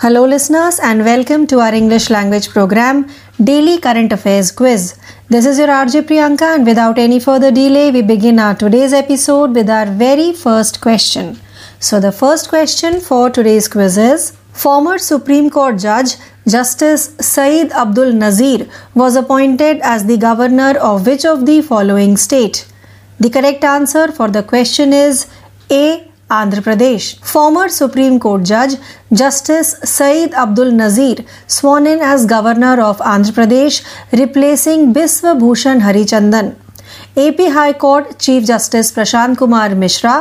Hello listeners and welcome to our English language program Daily Current Affairs Quiz. This is your RJ Priyanka and without any further delay we begin our today's episode with our very first question. So the first question for today's quiz is, former Supreme Court judge Justice Syed Abdul Nazir was appointed as the governor of which of the following state? The correct answer for the question is A. Andhra Pradesh. Former Supreme Court judge Justice Syed Abdul Nazir, sworn in as governor of Andhra Pradesh, replacing Biswabhushan Harichandan. AP High Court Chief Justice Prashant Kumar Mishra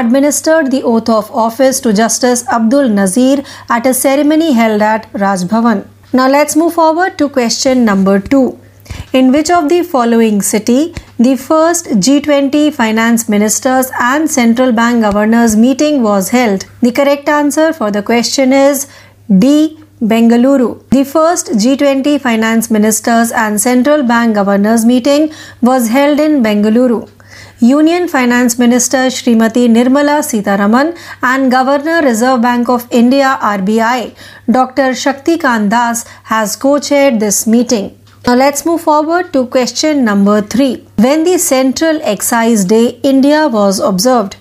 administered the oath of office to Justice Abdul Nazir at a ceremony held at Raj Bhavan. Now let's move forward to question number 2. In which of the following city the first G20 finance ministers and central bank governors meeting was held? The correct answer for the question is D. Bengaluru. The first G20 finance ministers and central bank governors meeting was held in Bengaluru. Union Finance Minister Shrimati Nirmala Sitaraman and Governor Reserve Bank of India RBI Dr. Shaktikanta Das has co-chaired this meeting. Now let's move forward to question number 3. When the Central Excise Day India was observed?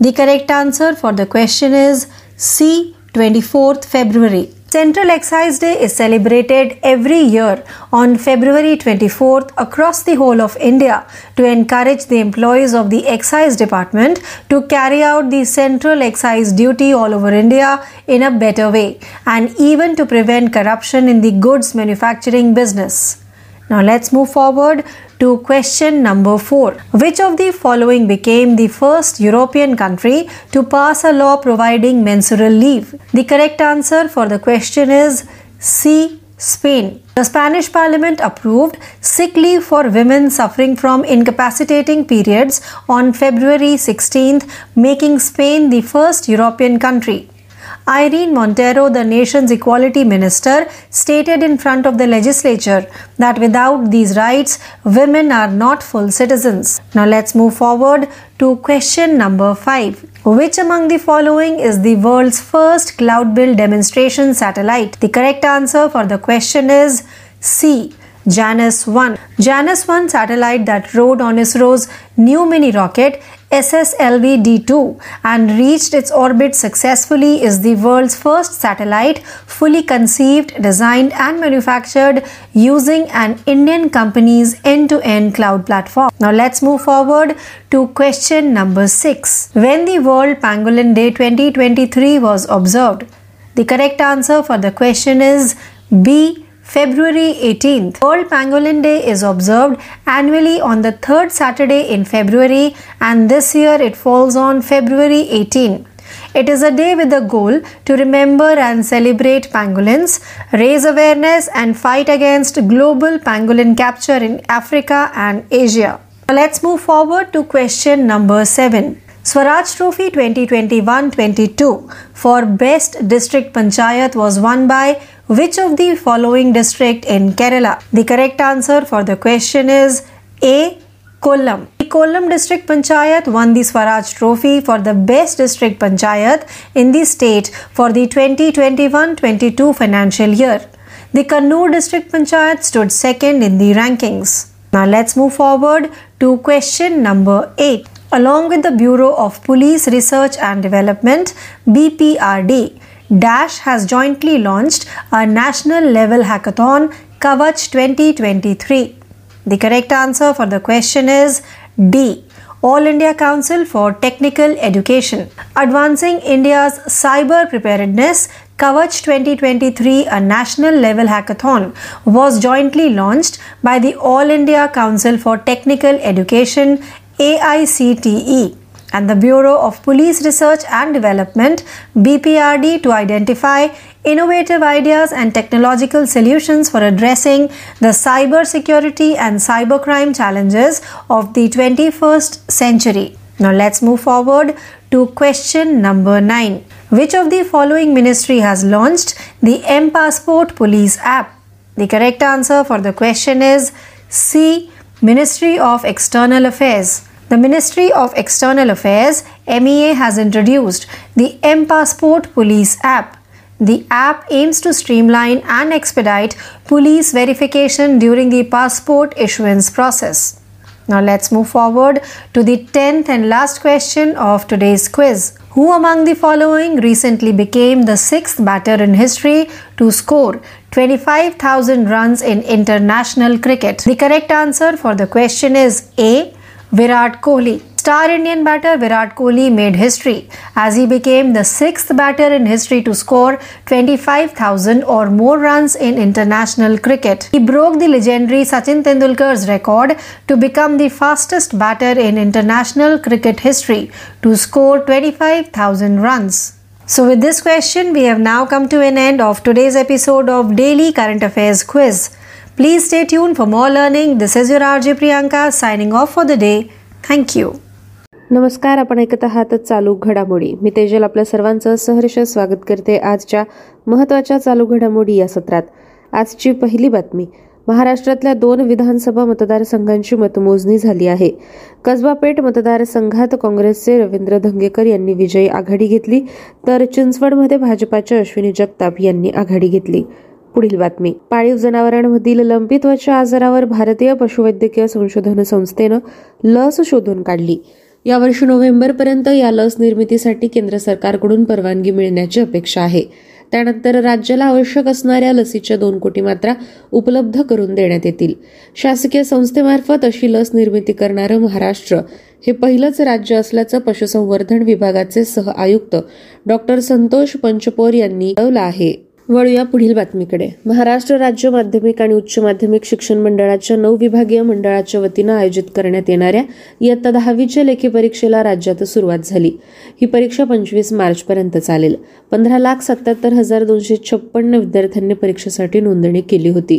The correct answer for the question is C. 24th February. Central Excise Day is celebrated every year on February 24th across the whole of India to encourage the employees of the Excise Department to carry out the central excise duty all over India in a better way and even to prevent corruption in the goods manufacturing business. Now let's move forward to question number 4. Which of the following became the first European country to pass a law providing menstrual leave? The correct answer for the question is C. Spain. The Spanish Parliament approved sick leave for women suffering from incapacitating periods on February 16th, making Spain the first European country. Irene Montero, the nation's equality minister, stated in front of the legislature that without these rights, women are not full citizens. Now let's move forward to question number 5. Which among the following is the world's first cloud-built demonstration satellite? The correct answer for the question is C. Janus-1. Janus-1 satellite that rode on ISRO's new mini rocket SSLV-D2 and reached its orbit successfully is the world's first satellite fully conceived, designed and manufactured using an Indian company's end-to-end cloud platform. Now let's move forward to question number 6. When the World Pangolin Day 2023 was observed? The correct answer for the question is B. February 18th. World Pangolin Day is observed annually on the third Saturday in February, and this year it falls on February 18. It is a day with the goal to remember and celebrate pangolins, raise awareness and fight against global pangolin capture in Africa and Asia. Now let's move forward to question number 7. Swaraj Trophy 2021-22 for Best District Panchayat was won by which of the following district in Kerala? The correct answer for the question is A. Kollam. The Kollam District Panchayat won the Swaraj Trophy for the Best District Panchayat in the state for the 2021-22 financial year. The Kannur District Panchayat stood second in the rankings. Now let's move forward to question number 8. Along with the Bureau of Police Research and Development BPRD, Dash has jointly launched a national level hackathon Kavach 2023. The correct answer for the question is D. All India Council for Technical Education. Advancing India's Cyber Preparedness, Kavach 2023, a national level hackathon, was jointly launched by the All India Council for Technical Education AICTE and the Bureau of Police Research and Development BPRD to identify innovative ideas and technological solutions for addressing the cyber security and cybercrime challenges of the 21st century. Now let's move forward to question number 9. Which of the following ministry has launched the M-Passport police app? The correct answer for the question is C. Ministry of External Affairs. The Ministry of External Affairs MEA has introduced the M-Passport police app. The app aims to streamline and expedite police verification during the passport issuance process. Now let's move forward to the 10th and last question of today's quiz. Who among the following recently became the 6th batter in history to score 25,000 runs in international cricket? The correct answer for the question is A. Virat Kohli. Star Indian batter Virat Kohli made history as he became the 6th batter in history to score 25,000 or more runs in international cricket. He broke the legendary Sachin Tendulkar's record to become the fastest batter in international cricket history to score 25,000 runs. So with this question, we have now come to an end of today's episode of Daily Current Affairs Quiz. Please stay tuned for more learning. This is your RJ Priyanka signing off for the day. Thank you. नमस्कार, आपण ऐकत आहात चालू घडामोडी. मी तेजल आपल्या सर्वांचं सहर्ष स्वागत करते आजच्या महत्त्वाच्या चालू घडामोडी या सत्रात. आजची पहिली बातमी, महाराष्ट्रातल्या 2 विधानसभा मतदारसंघांची मतमोजणी झाली आहे. कसबा पेठ मतदारसंघात काँग्रेसचे रवींद्र धंगेकर यांनी विजयी आघाडी घेतली, तर चिंचवडमध्ये भाजपाचे अश्विनी जगताप यांनी आघाडी घेतली. पुढील बातमी, पाळीव जनावरांमधील लंपित्वाच्या आजारावर भारतीय पशुवैद्यकीय संशोधन संस्थेनं लस शोधून काढली. यावर्षी नोव्हेंबरपर्यंत या लस निर्मितीसाठी केंद्र सरकारकडून परवानगी मिळण्याची अपेक्षा आहे. त्यानंतर राज्याला आवश्यक असणाऱ्या लसीच्या 2 कोटी मात्रा उपलब्ध करून देण्यात येतील. शासकीय संस्थेमार्फत अशी लस निर्मिती करणारं महाराष्ट्र हे पहिलंच राज्य असल्याचं पशुसंवर्धन विभागाचे सहआयुक्त डॉक्टर संतोष पंचपोर यांनी कळवलं आहे. वळूया पुढील बातमीकडे. महाराष्ट्र राज्य माध्यमिक आणि उच्च माध्यमिक शिक्षण मंडळाच्या 9 विभागीय मंडळाच्या वतीनं आयोजित करण्यात येणाऱ्या इयत्ता 10वीच्या लेखी परीक्षेला राज्यात सुरुवात झाली. ही परीक्षा 25 मार्चपर्यंत चालेल. 15,77,256 विद्यार्थ्यांनी परीक्षेसाठी नोंदणी केली होती.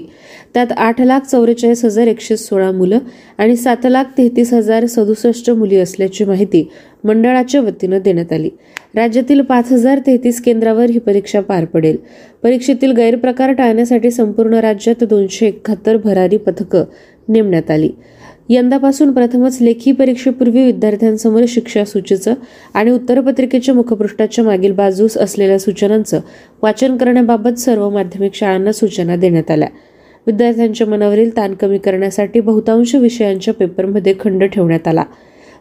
त्यात 8,44,116 मुलं आणि 7,33,067 मुली असल्याची माहिती मंडळाच्या वतीनं देण्यात आली. राज्यातील 5,033 केंद्रावर ही परीक्षा पार पडेल. परीक्षेतील गैरप्रकार टाळण्यासाठी संपूर्ण राज्यात 271 भरारी पथकं नेमण्यात आली. यंदापासून प्रथमच लेखी परीक्षेपूर्वी विद्यार्थ्यांसमोर शिक्षा सूचीचं आणि उत्तरपत्रिकेच्या मुखपृष्ठाच्या मागील बाजूस असलेल्या सूचनांचं वाचन करण्याबाबत सर्व माध्यमिक शाळांना सूचना देण्यात आल्या. विद्यार्थ्यांच्या मनावरील ताण कमी करण्यासाठी बहुतांश विषयांच्या पेपरमध्ये खंड ठेवण्यात आला.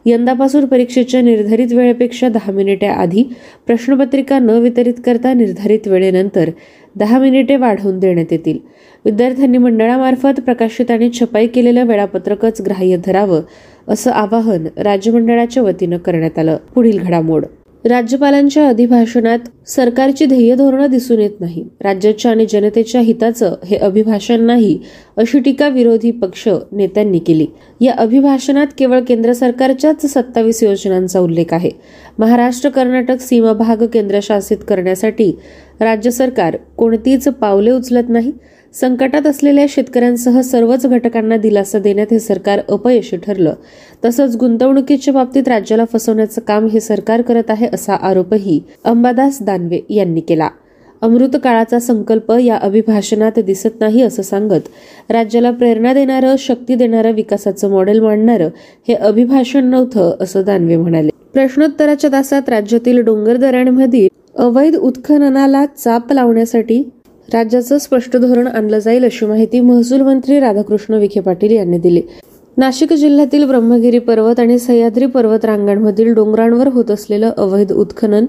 यंदापासून परीक्षेच्या निर्धारित वेळेपेक्षा 10 मिनिटे आधी प्रश्नपत्रिका न वितरित करता निर्धारित वेळेनंतर 10 मिनिटे वाढवून देण्यात येतील. विद्यार्थ्यांनी मंडळामार्फत प्रकाशित आणि छपाई केलेलं वेळापत्रकच ग्राह्य धरावं असं आवाहन राज्य मंडळाच्या वतीनं करण्यात आलं. पुढील घडामोड, राज्यपालांच्या अभिभाषणात सरकारची ध्येय धोरणं दिसून येत नाही, राज्याच्या आणि जनतेच्या हिताचं हे अभिभाषण नाही, अशी टीका विरोधी पक्ष नेत्यांनी केली. या अभिभाषणात केवळ केंद्र सरकारच्याच 27 योजनांचा उल्लेख आहे. महाराष्ट्र कर्नाटक सीमा भाग केंद्रशासित करण्यासाठी राज्य सरकार कोणतीच पावले उचलत नाही. संकटात असलेल्या शेतकऱ्यांसह सर्वच घटकांना दिलासा देण्यात हे सरकार अपयशी ठरलं. तसंच गुंतवणुकीच्या बाबतीत राज्याला फसवण्याचं काम हे सरकार करत आहे, असा आरोपही अंबादास दानवे यांनी केला. अमृत काळाचा संकल्प या अभिभाषणात दिसत नाही असं सांगत राज्याला प्रेरणा देणारं, शक्ती देणारं, विकासाचं मॉडेल मांडणारं हे अभिभाषण नव्हतं असं दानवे म्हणाले. प्रश्नोत्तराच्या तासात राज्यातील डोंगरदऱ्यांमधील अवैध उत्खननाला चाप लावण्यासाठी राज्याचं स्पष्ट धोरण आणलं जाईल, अशी माहिती महसूल मंत्री राधाकृष्ण विखे पाटील यांनी दिली. नाशिक जिल्ह्यातील ब्रह्मगिरी पर्वत आणि सह्याद्री पर्वत रांगांमधील डोंगरांवर होत असलेलं अवैध उत्खनन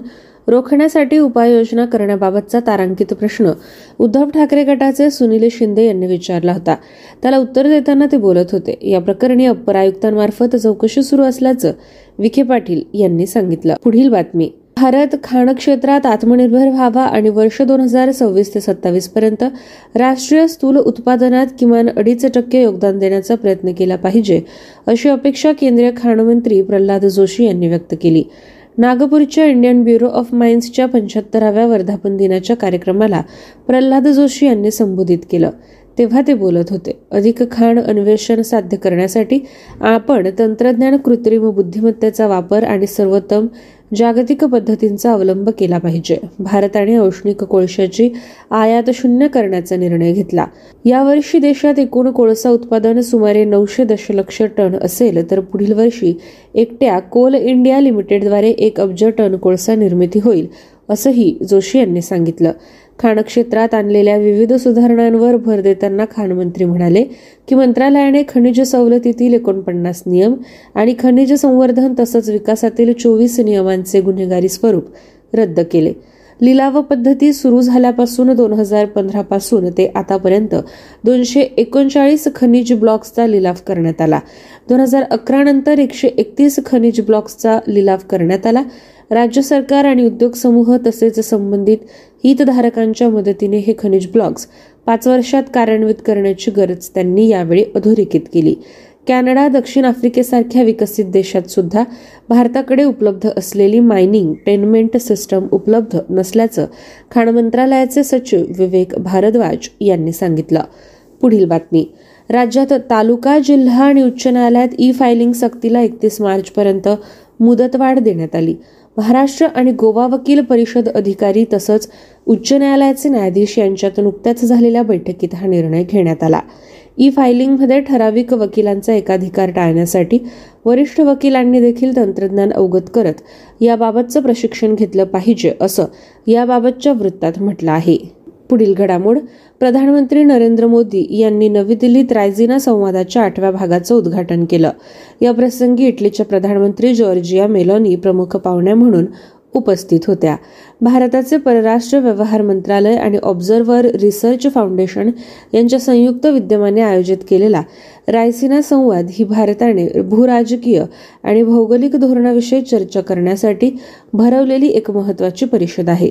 रोखण्यासाठी उपाययोजना करण्याबाबतचा तारांकित प्रश्न उद्धव ठाकरे गटाचे सुनील शिंदे यांनी विचारला होता. त्याला उत्तर देताना ते बोलत होते. या प्रकरणी अप्पर आयुक्तांमार्फत चौकशी सुरू असल्याचं विखे पाटील यांनी सांगितलं. पुढील बातमी, भारत खाण क्षेत्रात आत्मनिर्भर व्हावा आणि वर्ष 2026 ते 2027 पर्यंत राष्ट्रीय स्थूल उत्पादनात किमान 2.5% योगदान देण्याचा प्रयत्न केला पाहिजे, अशी अपेक्षा केंद्रीय खाणमंत्री प्रल्हाद जोशी यांनी व्यक्त केली. नागपूरच्या इंडियन ब्युरो ऑफ माइन्सच्या 75व्या वर्धापन दिनाच्या कार्यक्रमाला प्रल्हाद जोशी यांनी संबोधित केलं तेव्हा ते बोलत होते. अधिक खाण अन्वेषण साध्य करण्यासाठी आपण तंत्रज्ञान, कृत्रिम बुद्धिमत्तेचा वापर आणि सर्वोत्तम जागतिक पद्धतींचा अवलंब केला पाहिजे. भारताने औष्णिक कोळशाची आयात शून्य करण्याचा निर्णय घेतला. यावर्षी देशात एकूण कोळसा उत्पादन सुमारे 900 दशलक्ष टन असेल, तर पुढील वर्षी एकट्या कोल इंडिया लिमिटेडद्वारे 1 अब्ज टन कोळसा निर्मिती होईल, असंही जोशी यांनी सांगितलं. खाण क्षेत्रात आणलेल्या विविध सुधारणांवर भर देताना खाणमंत्री म्हणाले की मंत्रालयाने खनिज सवलतीतील 49 नियम आणि खनिज संवर्धन तसंच विकासातील 24 नियमांचे गुन्हेगारी स्वरूप रद्द केले. लिलाव पद्धती सुरू झाल्यापासून 2015 पासून ते आतापर्यंत 239 खनिज ब्लॉक्सचा लिलाव करण्यात आला. 2011 नंतर 131 खनिज ब्लॉक्सचा लिलाव करण्यात आला. राज्य सरकार आणि उद्योग समूह तसेच संबंधित हितधारकांच्या मदतीने हे खनिज ब्लॉक्स 5 वर्षात कार्यान्वित करण्याची गरज त्यांनी यावेळी अधोरेखित केली. कॅनडा, दक्षिण आफ्रिकेसारख्या विकसित देशात सुद्धा भारताकडे उपलब्ध असलेली मायनिंग टेनमेंट सिस्टम उपलब्ध नसल्याचं खाण मंत्रालयाचे सचिव विवेक भारद्वाज यांनी सांगितलं. पुढील बातमी. राज्यात तालुका, जिल्हा आणि उच्च न्यायालयात ई फायलिंग सक्तीला 31 मार्चपर्यंत मुदतवाढ देण्यात आली. महाराष्ट्र आणि गोवा वकील परिषद अधिकारी तसंच उच्च न्यायालयाचे न्यायाधीश यांच्यात नुकत्याच झालेल्या बैठकीत हा निर्णय घेण्यात आला. ई फायलिंगमध्ये ठराविक वकिलांचा एकाधिकार टाळण्यासाठी वरिष्ठ वकिलांनी देखील तंत्रज्ञान अवगत करत याबाबतचं प्रशिक्षण घेतलं पाहिजे असं याबाबतच्या वृत्तात म्हटलं आहे. पुढील घडामोड. प्रधानमंत्री नरेंद्र मोदी यांनी नवी दिल्लीत रायझिना संवादाच्या 8व्या भागाचं उद्घाटन केलं. या प्रसंगी इटलीच्या प्रधानमंत्री जॉर्जिया मेलॉनी प्रमुख पाहुण्या म्हणून उपस्थित होत्या. भारताचे परराष्ट्र व्यवहार मंत्रालय आणि ऑब्झर्व्हर रिसर्च फाउंडेशन यांच्या संयुक्त विद्यमाने आयोजित केलेला रायसिना संवाद ही भारताने भूराजकीय आणि भौगोलिक धोरणाविषयी चर्चा करण्यासाठी भरवलेली एक महत्त्वाची परिषद आहे.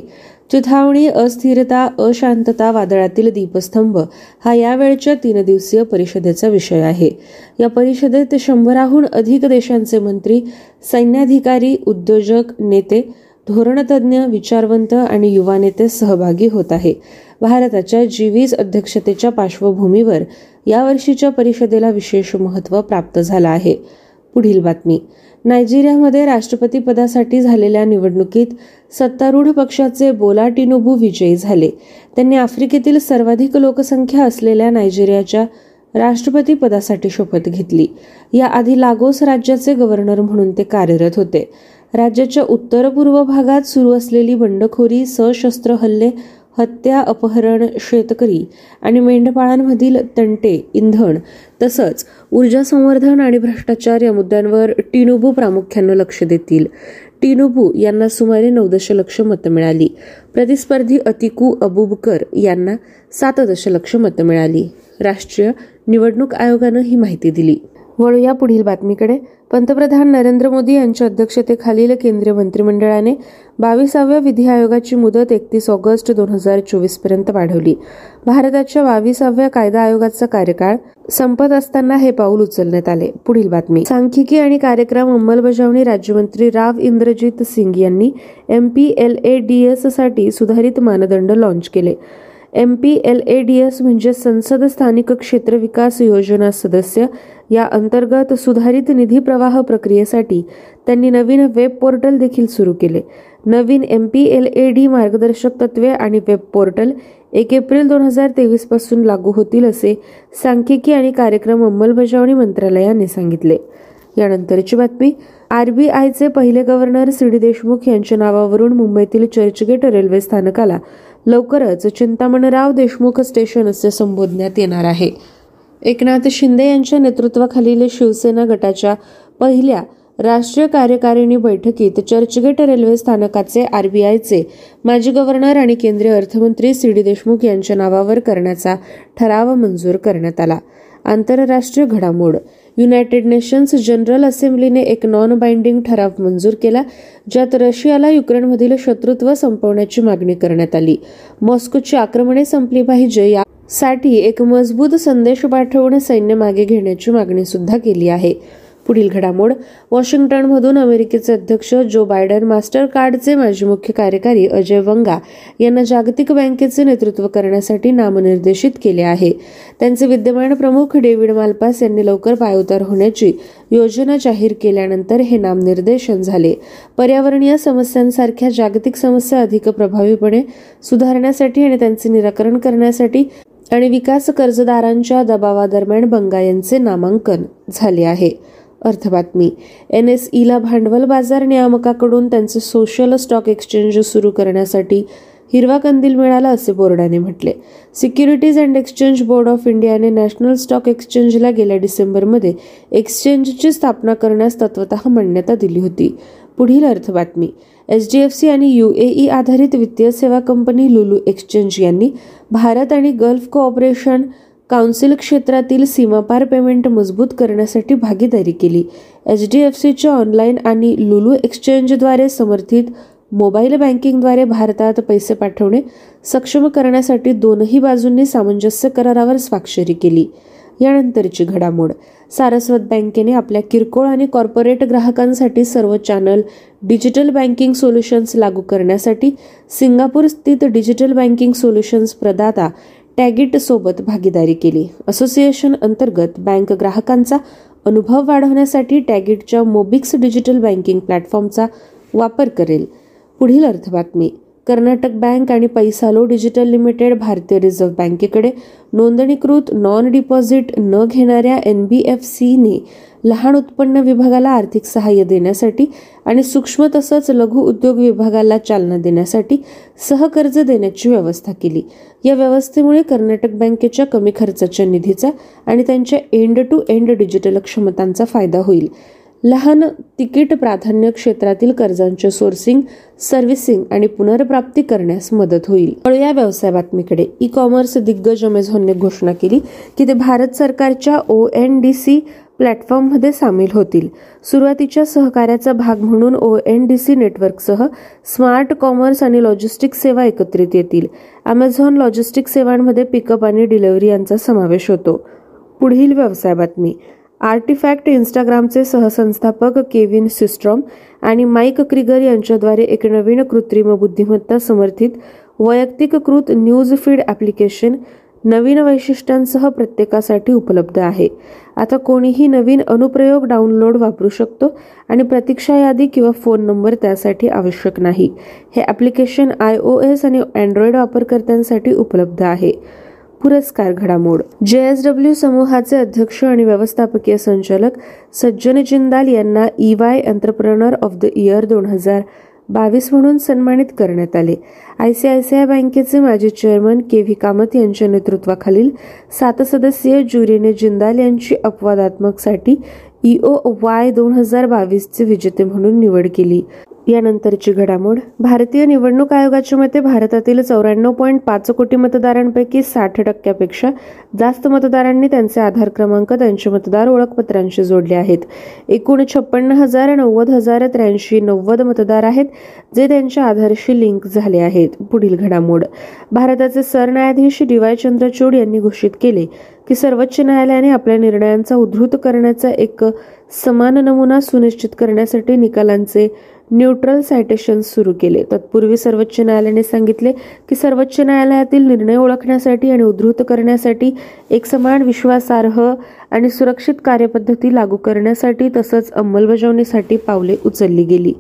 चिथावणी, अस्थिरता, अशांतता, वादळातील दीपस्तंभ हा यावेळच्या 3 दिवसीय परिषदेचा विषय आहे. या परिषदेत 100हून अधिक देशांचे मंत्री, सैन्याधिकारी, उद्योजक, नेते, धोरणतज्ञ, विचारवंत आणि युवा नेते सहभागी होत आहे. भारताच्या G20 अध्यक्षतेच्या पार्श्वभूमीवर यावर्षीच्या परिषदेला विशेष महत्त्व प्राप्त झालं आहे. पुढील बातमी. नायजेरियामध्ये राष्ट्रपती पदासाठी झालेल्या निवडणुकीत सत्तारूढ पक्षाचे बोला टिनुबू विजयी झाले. त्यांनी आफ्रिकेतील सर्वाधिक लोकसंख्या असलेल्या नायजेरियाच्या राष्ट्रपती पदासाठी शपथ घेतली. याआधी लागोस राज्याचे गव्हर्नर म्हणून ते कार्यरत होते. राज्याच्या उत्तर पूर्व भागात सुरू असलेली बंडखोरी, सशस्त्र हल्ले, हत्या, अपहरण, शेतकरी आणि मेंढपाळांमधील तंटे, इंधन तसंच ऊर्जा संवर्धन आणि भ्रष्टाचार या मुद्द्यांवर टिनुबू प्रामुख्यानं लक्ष देतील. टिनुबू यांना सुमारे 9 दशलक्ष मतं मिळाली. प्रतिस्पर्धी अतिकू अबुबकर यांना 7 दशलक्ष मतं मिळाली. राष्ट्रीय निवडणूक आयोगानं ही माहिती दिली. वळू या पुढील बातमीकडे. पंतप्रधान नरेंद्र मोदी यांच्या अध्यक्षतेखालील केंद्रीय मंत्रिमंडळाने 22व्या विधी आयोगाची मुदत 31 ऑगस्ट 2024 पर्यंत वाढवली. भारताच्या 22व्या कायदा आयोगाचा कार्यकाळ संपत असताना हे पाऊल उचलण्यात आले. पुढील बातमी. सांख्यिकी आणि कार्यक्रम अंमलबजावणी राज्यमंत्री राव इंद्रजित सिंग यांनी MPLADS साठी सुधारित मानदंड लॉन्च केले. MPLADS म्हणजे संसद स्थानिक क्षेत्र विकास योजना सदस्य. या अंतर्गत सुधारित निधी प्रवाह प्रक्रियेसाठी त्यांनी नवीन वेब पोर्टल देखील सुरू केले. नवीन MPLAD मार्गदर्शक तत्वे आणि वेब पोर्टल 1 एप्रिल 2023 पासून लागू होतील असे सांख्यिकी आणि कार्यक्रम अंमलबजावणी मंत्रालयाने सांगितले. यानंतरची बातमी. RBIचे पहिले गव्हर्नर CD देशमुख यांच्या नावावरून मुंबईतील चर्चगेट रेल्वे स्थानकाला लवकरच चिंतामणराव देशमुख स्टेशन असे संबोधण्यात येणार आहे. एकनाथ शिंदे यांच्या नेतृत्वाखालील शिवसेना गटाच्या पहिल्या राष्ट्रीय कार्यकारिणी बैठकीत चर्चगेट रेल्वे स्थानकाचे RBIचे माजी गव्हर्नर आणि केंद्रीय अर्थमंत्री CD देशमुख यांच्या नावावर करण्याचा ठराव मंजूर करण्यात आला. आंतरराष्ट्रीय घडामोड. युनायटेड नेशन्स जनरल असेंब्लीने एक नॉन बाइंडिंग ठराव मंजूर केला ज्यात रशियाला युक्रेनमधील शत्रुत्व संपवण्याची मागणी करण्यात आली. मॉस्कोची आक्रमणे संपली पाहिजे यासाठी एक मजबूत संदेश पाठवून सैन्य मागे घेण्याची मागणी सुद्धा केली आहे. पुढील घडामोड. वॉशिंग्टनमधून अमेरिकेचे अध्यक्ष जो बायडन मास्टर कार्डचे माजी मुख्य कार्यकारी अजय बंगा यांना जागतिक बँकेचे नेतृत्व करण्यासाठी नामनिर्देशित केले आहे. त्यांचे विद्यमान प्रमुख डेव्हिड मालपास यांनी लवकर पायउतार होण्याची योजना जाहीर केल्यानंतर हे नामनिर्देशन झाले. पर्यावरणीय समस्यांसारख्या जागतिक समस्या अधिक प्रभावीपणे सुधारण्यासाठी आणि त्यांचे निराकरण करण्यासाठी आणि विकास कर्जदारांच्या दबावादरम्यान बंगा यांचे नामांकन झाले आहे. अर्थबातमी. NSE ला भांडवल बाजार नियामकाकडून त्यांचे सोशल स्टॉक एक्सचेंज सुरू करण्यासाठी हिरवा कंदील मिळाला असे बोर्डाने म्हटले. Securities and exchange board of इंडियाने नॅशनल स्टॉक एक्सचेंजला गेल्या डिसेंबरमध्ये एक्सचेंजची स्थापना करण्यास तत्वतः मान्यता दिली होती. पुढील अर्थबातमी. HDFC आणि UAE आधारित वित्तीय सेवा कंपनी लुलू एक्सचेंज यांनी भारत आणि गल्फ कोऑपरेशन काउन्सिल क्षेत्रातील सीमापार पेमेंट मजबूत करण्यासाठी भागीदारी केली. HDFCच्या ऑनलाईन आणि लुलू एक्सचेंजद्वारे समर्थित मोबाईल बँकिंगद्वारे भारतात पैसे पाठवणे सक्षम करण्यासाठी दोनही बाजूंनी सामंजस्य करारावर स्वाक्षरी केली. यानंतरची घडामोड. सारस्वत बँकेने आपल्या किरकोळ आणि कॉर्पोरेट ग्राहकांसाठी सर्व चॅनल डिजिटल बँकिंग सोल्युशन्स लागू करण्यासाठी सिंगापूर स्थित डिजिटल बँकिंग सोल्युशन्स प्रदाता टॅगिट सोबत भागीदारी केली. असोसिएशन अंतर्गत बँक ग्राहकांचा अनुभव वाढवण्यासाठी टॅगिटच्या मोबिक्स डिजिटल बँकिंग प्लॅटफॉर्मचा वापर करेल. पुढील अर्थबातमी. कर्नाटक बँक आणि पैसालो डिजिटल लिमिटेड भारतीय रिझर्व्ह बँकेकडे नोंदणीकृत नॉन डिपॉझिट न घेणाऱ्या NBFCने लहान उत्पन्न विभागाला आर्थिक सहाय्य देण्यासाठी आणि सूक्ष्म तसंच लघु उद्योग विभागाला चालना देण्यासाठी सहकर्ज देण्याची व्यवस्था केली. या व्यवस्थेमुळे कर्नाटक बँकेच्या कमी खर्चाच्या निधीचा आणि त्यांच्या एंड टू एंड डिजिटल क्षमतांचा फायदा होईल. लहान तिकीट प्राधान्य क्षेत्रातील कर्जांचे सोर्सिंग, सर्व्हिसिंग आणि पुनर्प्राप्ती करण्यास मदत होईल. या व्यवसाय बातमीकडे. ई कॉमर्स दिग्गज अमेझॉनने घोषणा केली की ते भारत सरकारच्या ONDC प्लॅटफॉर्ममध्ये सामील होतील. सुरुवातीच्या सहकार्याचा भाग म्हणून ONDC नेटवर्कसह स्मार्ट कॉमर्स आणि लॉजिस्टिक सेवा एकत्रित येतील. अमेझॉन लॉजिस्टिक सेवांमध्ये पिकअप आणि डिलिव्हरी यांचा समावेश होतो. पुढील व्यवसाय बातमी. आर्टिफॅक्ट इंस्टाग्रामचे सहसंस्थापक केविन सिस्ट्रॉम आणि माईक क्रिगर यांच्याद्वारे एक नवीन कृत्रिम बुद्धिमत्ता समर्थित वैयक्तिकृत न्यूज फीड ॲप्लिकेशन नवीन वैशिष्ट्यांसह प्रत्येकासाठी उपलब्ध आहे. आता कोणीही नवीन अनुप्रयोग डाउनलोड वापरू शकतो आणि प्रतीक्षा यादी किंवा फोन नंबर त्यासाठी आवश्यक नाही. हे ॲप्लिकेशन iOS आणि अँड्रॉइड वापरकर्त्यांसाठी उपलब्ध आहे. पुरस्कार घडामोड. JSW समूहाचे अध्यक्ष आणि व्यवस्थापकीय संचालक सज्जन जिंदाल यांना EY entrepreneur of the year 2022 म्हणून सन्मानित करण्यात आले. ICICI बँकेचे माजी चेअरमन KV कामत यांच्या नेतृत्वाखालील 7 सदस्यीय ज्युरीने जिंदाल यांची अपवादात्मकसाठी EOY 2022 विजेते म्हणून निवड केली. यानंतरची घडामोड. भारतीय निवडणूक आयोगाच्या मते भारतातील 94.5 कोटी मतदारांपैकी 60% जास्त मतदारांनी त्यांचे आधार क्रमांक त्यांच्या मतदार ओळखपत्रांशी जोडले आहेत. एकूण 56,90,083 मतदार आहेत जे त्यांच्या आधारशी लिंक झाले आहेत. पुढील घडामोड. भारताचे सरन्यायाधीश DY चंद्रचूड यांनी घोषित केले की सर्वोच्च न्यायालयाने आपल्या निर्णयांचा उद्धृत करण्याचा एक समान नमुना सुनिश्चित करण्यासाठी निकालांचे न्यूट्रल सायटेशन्स सुरू केले. तत्पूर्वी सर्वोच्च न्यायालयाने सांगितले की सर्वोच्च न्यायालयातील निर्णय ओळखण्यासाठी आणि उद्धृत करण्यासाठी एक समान, विश्वासार्ह आणि सुरक्षित कार्यपद्धती लागू करण्यासाठी तसंच अंमलबजावणीसाठी पावले उचलली गेली.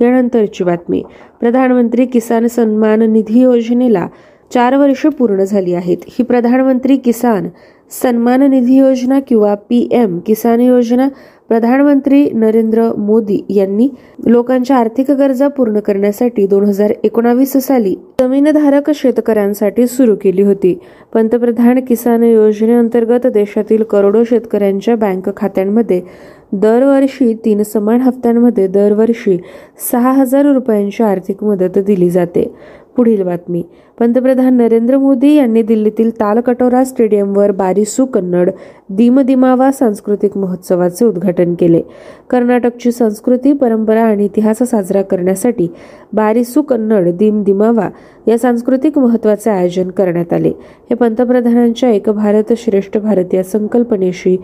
यानंतरची बातमी. प्रधानमंत्री किसान सन्मान निधी योजनेला 4 वर्ष पूर्ण झाली आहेत. ही प्रधानमंत्री किसान सन्मान निधी योजना किंवा PM किसान योजना प्रधानमंत्री नरेंद्र मोदी यांनी लोकांच्या आर्थिक गरजा पूर्ण करण्यासाठी 2019 साली जमीनधारक शेतकऱ्यांसाठी सुरू केली होती. पंतप्रधान किसान योजनेअंतर्गत देशातील करोडो शेतकऱ्यांच्या बँक खात्यांमध्ये दरवर्षी 3 समान हप्त्यांमध्ये दरवर्षी 6,000 रुपयांची आर्थिक मदत दिली जाते. पुढील बातमी. पंतप्रधान नरेंद्र मोदी यांनी दिल्लीतील तालकटोरा स्टेडियमवर बारिसू कन्नड दिमदिमावा सांस्कृतिक महोत्सवाचे उद्घाटन केले. कर्नाटकची संस्कृती, परंपरा आणि इतिहास साजरा करण्यासाठी बारिसू कन्नड दिमदिमावा या सांस्कृतिक महोत्सवाचे आयोजन करण्यात आले. हे पंतप्रधानांच्या एक भारत श्रेष्ठ भारत या संकल्पनेशी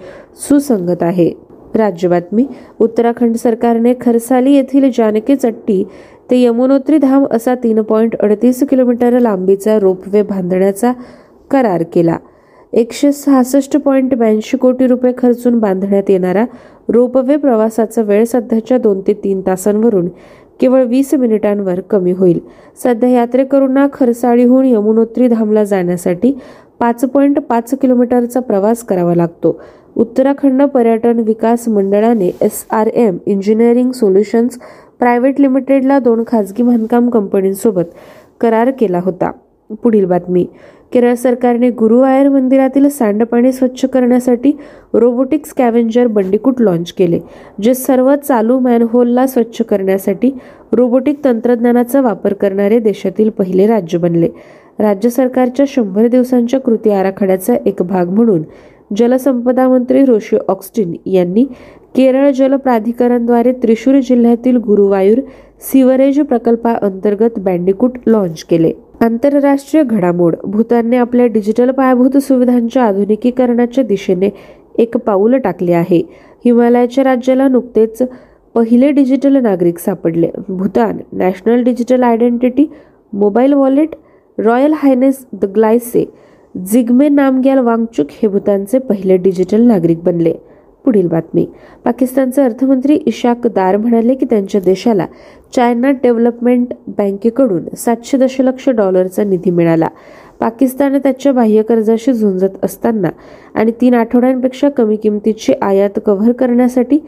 सुसंगत आहे. राज्य बातमी. उत्तराखंड सरकारने खरसाली येथील जानकी चट्टी ते यमुनोत्री धाम असा 3.38 किलोमीटर लांबीचा रोपवे बांधण्याचा करार केला. 166.82 कोटी रुपये खर्चून बांधण्यात येणारा रोपवे प्रवासाचा वेळ सध्याच्या 2 ते 3 तासांवरून केवळ 20 मिनिटांवर कमी होईल. सध्या यात्रेकरूंना खरसाळीहून यमुनोत्री धामला जाण्यासाठी 5.5 किलोमीटरचा प्रवास करावा लागतो. उत्तराखंड पर्यटन विकास मंडळाने SRM इंजिनिअरिंग सोल्युशन्स प्रायव्हेट लिमिटेडला 2 खाजगी बांधकाम कंपनींसोबत करार केला होता. पुढील बातमी. केरळ सरकारने गुरुवायर मंदिरातील सांडपाणी स्वच्छ करण्यासाठी रोबोटिक स्कॅव्हेंजर बंडीकूट लॉन्च केले, जे सर्व चालू मॅनहोलला स्वच्छ करण्यासाठी रोबोटिक तंत्रज्ञानाचा वापर करणारे देशातील पहिले राज्य बनले. राज्य सरकारच्या 100 दिवसांच्या कृती आराखड्याचा एक भाग म्हणून जलसंपदा मंत्री रोशी ऑक्स्टिन यांनी केरळ जल प्राधिकरणद्वारे त्रिशूर जिल्ह्यातील गुरुवायूर सिवरेज प्रकल्पाअंतर्गत बँडीकूट लॉन्च केले. आंतरराष्ट्रीय घडामोड. भूतानने आपल्या डिजिटल पायाभूत सुविधांच्या आधुनिकीकरणाच्या दिशेने एक पाऊल टाकले आहे. हिमालयाच्या राज्याला नुकतेच पहिले डिजिटल नागरिक सापडले. Bhutan national digital identity, mobile wallet, royal highness the Gyalsey Jigme Namgyal Wangchuck हे भूतानचे पहिले डिजिटल नागरिक बनले. पुढील बातमी. पाकिस्तानचे अर्थमंत्री इशाक दार म्हणाले की त्यांच्या देशाला चायना डेव्हलपमेंट बँकेकडून $700 दशलक्ष निधी मिळाला. पाकिस्तान त्याच्या बाह्य कर्जाशी झुंजत असताना आणि 3 आठवड्यांपेक्षा कमी किमतीची आयात कव्हर करण्यासाठी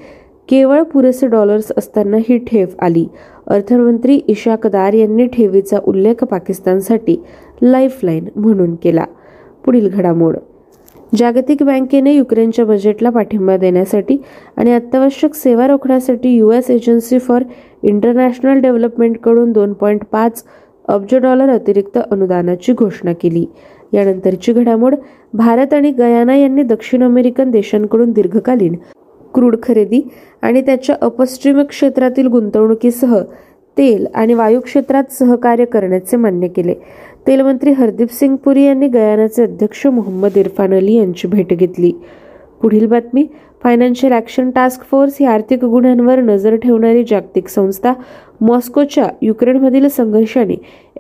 केवळ पुरेसे डॉलर्स असताना ही ठेव आली. अर्थमंत्री इशाक दार यांनी ठेवीचा उल्लेख पाकिस्तानसाठी लाईफलाईन म्हणून केला. पुढील घडामोड. जागतिक बँकेने युक्रेनच्या बजेटला पाठिंबा देण्यासाठी आणि अत्यावश्यक सेवा रोखण्यासाठी US एजन्सी फॉर इंटरनॅशनल डेव्हलपमेंटकडून $2.5 अब्ज अतिरिक्त अनुदानाची घोषणा केली. यानंतरची घडामोड. भारत आणि गयाना यांनी दक्षिण अमेरिकन देशांकडून दीर्घकालीन क्रूड खरेदी आणि त्याच्या अपस्ट्रीम क्षेत्रातील गुंतवणुकीसह तेल आणि वायू क्षेत्रात सहकार्य करण्याचे मान्य केले. तेलमंत्री हरदीप सिंग पुरी यांनी गयानाचे अध्यक्ष मोहम्मद इरफान अली यांची भेट घेतली. पुढील बातमी. फायनान्शियल ॲक्शन टास्क फोर्स ही आर्थिक गुन्ह्यांवर नजर ठेवणारी जागतिक संस्था मॉस्कोच्या युक्रेनमधील संघर्षाने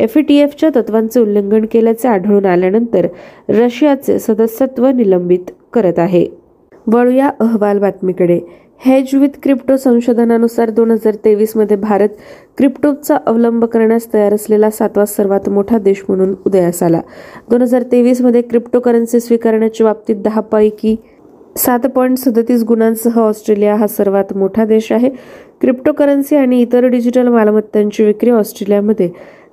FATFच्या तत्वांचे उल्लंघन केल्याचे आढळून आल्यानंतर रशियाचे सदस्यत्व निलंबित करत आहे. वळूया अहवाल बातमीकडे. हेज विथ क्रिप्टो संशोधनानुसार 2023 मध्ये भारत क्रिप्टोचा अवलंब करण्यास तयार असलेला 7वा सर्वात मोठा देश म्हणून उदयास आला. 2023 मध्ये क्रिप्टो करन्सी स्वीकारण्याच्या बाबतीत 10 पैकी 7.37 गुणांसह ऑस्ट्रेलिया हा सर्वात मोठा देश आहे. क्रिप्टो करन्सी आणि इतर डिजिटल मालमत्तांची विक्री ऑस्ट्रेलियामध्ये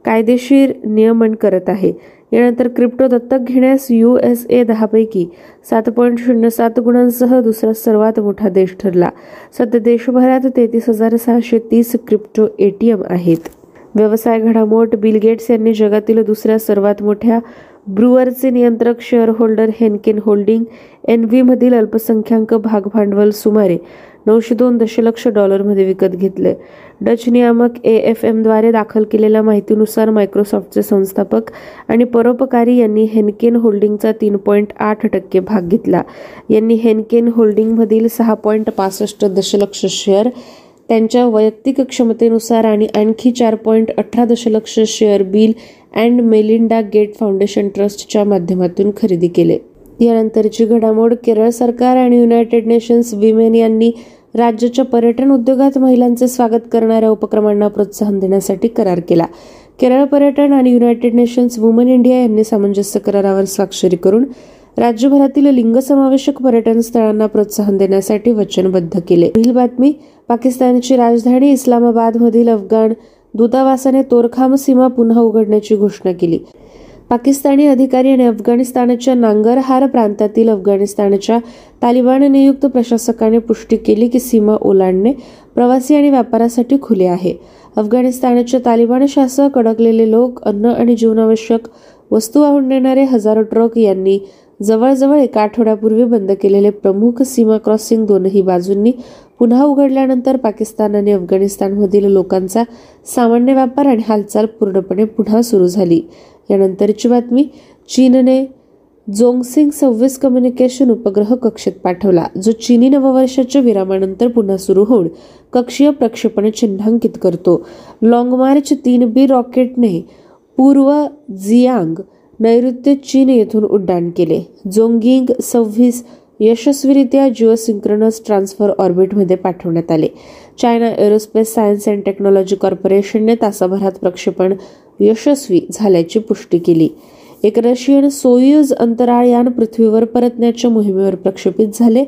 कायदेशीर नियमन करत आहे. यानंतर क्रिप्टो दत्तक घेण्यास USA 10 पैकी 7.07 गुणांसह दुसरा सर्वात मोठा देश ठरला. सध्या देशभरात 33,630 क्रिप्टो ATM आहेत. व्यवसाय घडामोड. बिल गेट्स यांनी जगातील दुसऱ्या सर्वात मोठ्या ब्रुअरचे नियंत्रक शेअरहोल्डर हेनकेन होल्डिंग NV मधील अल्पसंख्याक भागभांडवल सुमारे $902 दशलक्ष विकत घेतले. डच नियामक AFMद्वारे दाखल केलेल्या माहितीनुसार मायक्रोसॉफ्टचे संस्थापक आणि परोपकारी यांनी हेनकेन होल्डिंगचा 3.8% भाग घेतला. यांनी हेनकेन होल्डिंगमधील 6.65 दशलक्ष शेअर त्यांच्या वैयक्तिक क्षमतेनुसार आणि आणखी 4.18 दशलक्ष share Bill and Melinda gate foundation ट्रस्टच्या माध्यमातून खरेदी केले. यानंतरची घडामोड. केरळ सरकार आणि युनायटेड नेशन्स विमेन यांनी राज्याच्या पर्यटन उद्योगात महिलांचे स्वागत करणाऱ्या उपक्रमांना प्रोत्साहन देण्यासाठी करार केला. केरळ पर्यटन आणि युनायटेड नेशन्स वुमन इंडिया यांनी सामंजस्य करारावर स्वाक्षरी करून राज्यभरातील लिंगसमावेशक पर्यटन स्थळांना प्रोत्साहन देण्यासाठी वचनबद्ध केले. पुढील बातमी. पाकिस्तानची राजधानी इस्लामाबादमधील अफगाण दूतावासाने तोरखाम सीमा पुन्हा उघडण्याची घोषणा केली. पाकिस्तानी अधिकारी आणि अफगाणिस्तानच्या नांगरहार प्रांतातील अफगाणिस्तानच्या तालिबान नियुक्त प्रशासकाने पुष्टी केली की सीमा ओलांडणे प्रवासी आणि व्यापारासाठी खुले आहे. अफगाणिस्तानच्या तालिबान शासक अडकलेले लोक, अन्न आणि जीवनावश्यक वस्तू वाहून नेणारे हजारो ट्रक यांनी जवळजवळ 1 आठवड्यापूर्वी बंद केलेले प्रमुख सीमा क्रॉसिंग दोनही बाजूंनी पुन्हा उघडल्यानंतर पाकिस्तान आणि अफगाणिस्तानमधील लोकांचा सामान्य व्यापार आणि हालचाल पूर्णपणे पुन्हा सुरू झाली. यानंतरची बातमी. चीनने जोंगसिंग 26 कम्युनिकेशन उपग्रह कक्षेत पाठवला, जो चीनी नववर्षाच्या विरामानंतर पुन्हा सुरू होऊन कक्षीय प्रक्षेपण चिन्हांकित करतो. लॉंगमार्च 3B रॉकेटने पूर्व जियांग नैऋत्य चीन येथून उड्डाण केले. जोंगिंग 26 यशस्वीरित्या जिओसिंक्रनस ट्रान्सफर ऑर्बिटमध्ये पाठवण्यात आले. China aerospace science and technology कॉर्पोरेशनने तासाभरात प्रक्षेपण यशस्वी झाल्याची पुष्टी केली. एक रशियन सोयूज अंतराळयान पृथ्वीवर परतण्याच्या मोहिमेवर प्रक्षेपित झाले.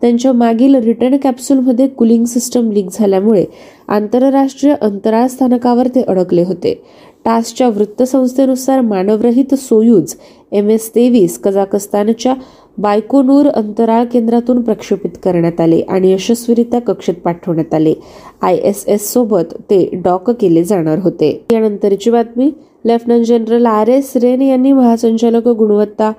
त्यांच्या मागील रिटर्न कॅप्सूलमध्ये कुलिंग सिस्टम लीक झाल्यामुळे आंतरराष्ट्रीय अंतराळ स्थानकावर ते अडकले होते. टासच्या वृत्तसंस्थेनुसार मानवरहित सोयूज MS-23 कझाकस्तानच्या बायकोनूर अंतराळ केंद्रातून प्रक्षेपित करण्यात आले आणि यशस्वीरित्या कक्षेत पाठवण्यात आले. ISS सोबत ते डॉक केले जाणार होते. यानंतरची बातमी. लेफ्टनंट जनरल RS रेन यांनी महासंचालक गुणवत्ता